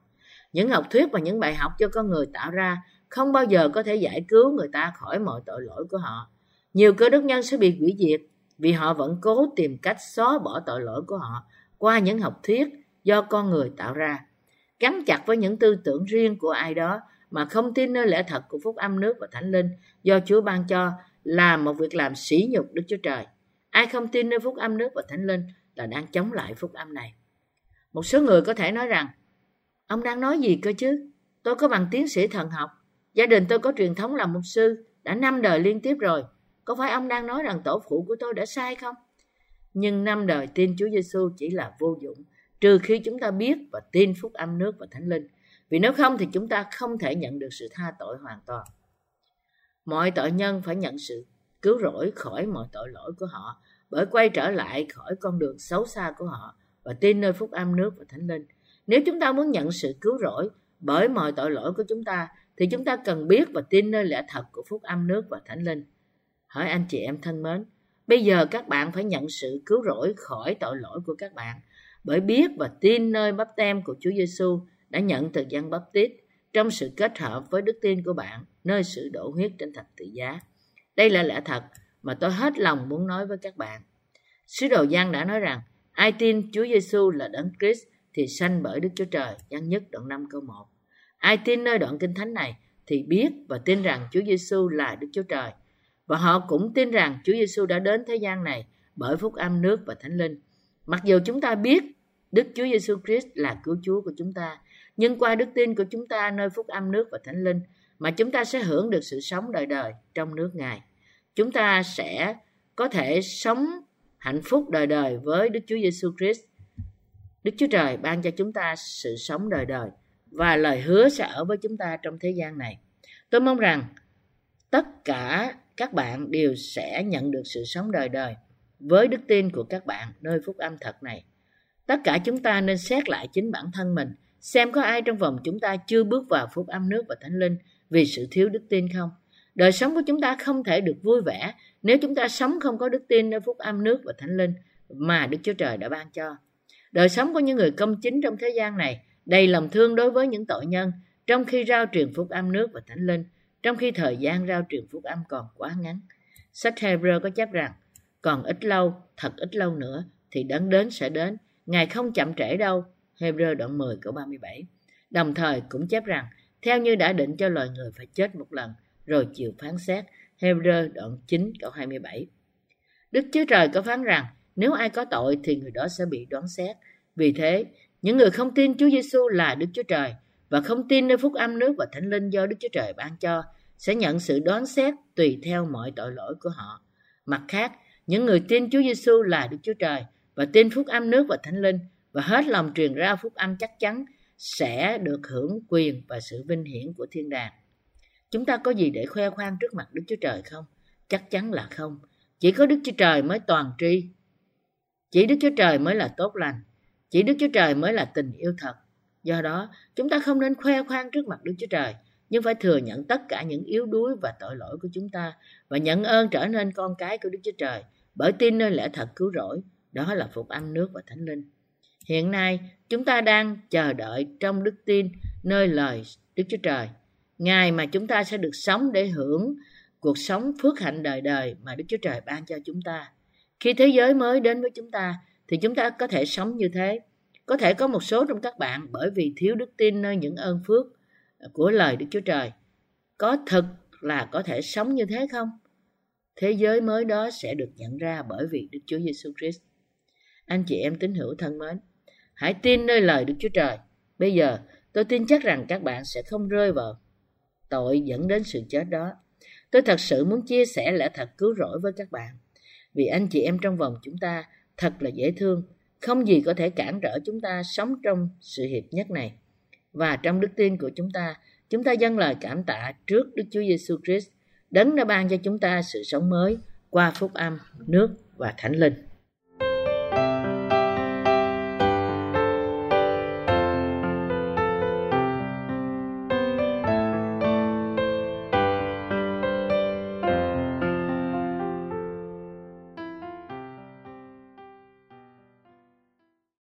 Những học thuyết và những bài học do con người tạo ra không bao giờ có thể giải cứu người ta khỏi mọi tội lỗi của họ. Nhiều cơ đốc nhân sẽ bị hủy diệt vì họ vẫn cố tìm cách xóa bỏ tội lỗi của họ qua những học thuyết do con người tạo ra, gắn chặt với những tư tưởng riêng của ai đó mà không tin nơi lẽ thật của phúc âm nước và thánh linh do Chúa ban cho, là một việc làm sỉ nhục Đức Chúa Trời. Ai không tin nơi phúc âm nước và thánh linh là đang chống lại phúc âm này. Một số người có thể nói rằng, ông đang nói gì cơ chứ? Tôi có bằng tiến sĩ thần học, gia đình tôi có truyền thống làm mục sư đã 5 đời liên tiếp rồi. Có phải ông đang nói rằng tổ phụ của tôi đã sai không? Nhưng 5 đời tin Chúa Giêsu chỉ là vô dụng, trừ khi chúng ta biết và tin phúc âm nước và thánh linh. Vì nếu không thì chúng ta không thể nhận được sự tha tội hoàn toàn. Mọi tội nhân phải nhận sự cứu rỗi khỏi mọi tội lỗi của họ bởi quay trở lại khỏi con đường xấu xa của họ và tin nơi phúc âm nước và thánh linh. Nếu chúng ta muốn nhận sự cứu rỗi bởi mọi tội lỗi của chúng ta thì chúng ta cần biết và tin nơi lẽ thật của phúc âm nước và thánh linh. Hỏi anh chị em thân mến, bây giờ các bạn phải nhận sự cứu rỗi khỏi tội lỗi của các bạn bởi biết và tin nơi báp têm của Chúa Giêsu đã nhận từ Giăng Báp Tít trong sự kết hợp với đức tin của bạn nơi sự đổ huyết trên thập tự giá. Đây là lẽ thật mà tôi hết lòng muốn nói với các bạn. Sứ đồ Giăng đã nói rằng ai tin Chúa Giêsu là Đấng Christ thì sanh bởi Đức Chúa Trời, Giăng nhất đoạn 5 câu 1. Ai tin nơi đoạn kinh thánh này thì biết và tin rằng Chúa Giêsu là Đức Chúa Trời, và họ cũng tin rằng Chúa Giêsu đã đến thế gian này bởi phúc âm nước và thánh linh. Mặc dù chúng ta biết Đức Chúa Giêsu Christ là cứu Chúa của chúng ta, nhưng qua đức tin của chúng ta nơi phúc âm nước và thánh linh mà chúng ta sẽ hưởng được sự sống đời đời trong nước Ngài. Chúng ta sẽ có thể sống hạnh phúc đời đời với Đức Chúa Giêsu Christ. Đức Chúa Trời ban cho chúng ta sự sống đời đời và lời hứa sẽ ở với chúng ta trong thế gian này. Tôi mong rằng tất cả các bạn đều sẽ nhận được sự sống đời đời với đức tin của các bạn nơi phúc âm thật này. Tất cả chúng ta nên xét lại chính bản thân mình, xem có ai trong vòng chúng ta chưa bước vào phúc âm nước và thánh linh vì sự thiếu đức tin không. Đời sống của chúng ta không thể được vui vẻ nếu chúng ta sống không có đức tin nơi phúc âm nước và thánh linh mà Đức Chúa Trời đã ban cho. Đời sống của những người công chính trong thế gian này đầy lòng thương đối với những tội nhân, trong khi rao truyền phúc âm nước và thánh linh, trong khi thời gian rao truyền phúc âm còn quá ngắn. Sách Hebrew có chép rằng, còn ít lâu, thật ít lâu nữa thì Đấng đến sẽ đến, Ngài không chậm trễ đâu. Hebrew đoạn 10 câu 37. Đồng thời cũng chép rằng, theo như đã định cho loài người phải chết một lần, rồi chịu phán xét. Hebrew đoạn 9 câu 27. Đức Chúa Trời có phán rằng, nếu ai có tội thì người đó sẽ bị đoán xét. Vì thế, những người không tin Chúa Giêsu là Đức Chúa Trời và không tin nơi phúc âm nước và thánh linh do Đức Chúa Trời ban cho sẽ nhận sự đoán xét tùy theo mọi tội lỗi của họ. Mặt khác, những người tin Chúa Giêsu là Đức Chúa Trời và tin phúc âm nước và thánh linh và hết lòng truyền ra phúc âm chắc chắn sẽ được hưởng quyền và sự vinh hiển của thiên đàng. Chúng ta có gì để khoe khoang trước mặt Đức Chúa Trời không? Chắc chắn là không. Chỉ có Đức Chúa Trời mới toàn tri. Chỉ Đức Chúa Trời mới là tốt lành. Chỉ Đức Chúa Trời mới là tình yêu thật. Do đó, chúng ta không nên khoe khoang trước mặt Đức Chúa Trời, nhưng phải thừa nhận tất cả những yếu đuối và tội lỗi của chúng ta và nhận ơn trở nên con cái của Đức Chúa Trời bởi tin nơi lẽ thật cứu rỗi, đó là phúc âm nước và thánh linh. Hiện nay, chúng ta đang chờ đợi trong đức tin nơi lời Đức Chúa Trời, Ngài mà chúng ta sẽ được sống để hưởng cuộc sống phước hạnh đời đời mà Đức Chúa Trời ban cho chúng ta. Khi thế giới mới đến với chúng ta, thì chúng ta có thể sống như thế. Có thể có một số trong các bạn bởi vì thiếu đức tin nơi những ơn phước của lời Đức Chúa Trời. Có thực là có thể sống như thế không? Thế giới mới đó sẽ được nhận ra bởi vì Đức Chúa Giêsu Christ. Anh chị em tín hữu thân mến, hãy tin nơi lời Đức Chúa Trời. Bây giờ, tôi tin chắc rằng các bạn sẽ không rơi vào tội dẫn đến sự chết đó. Tôi thật sự muốn chia sẻ lẽ thật cứu rỗi với các bạn. Vì anh chị em trong vòng chúng ta thật là dễ thương. Không gì có thể cản trở chúng ta sống trong sự hiệp nhất này. Và trong đức tin của chúng ta dâng lời cảm tạ trước Đức Chúa Giêsu Christ, Đấng đã ban cho chúng ta sự sống mới qua phúc âm, nước và Thánh Linh.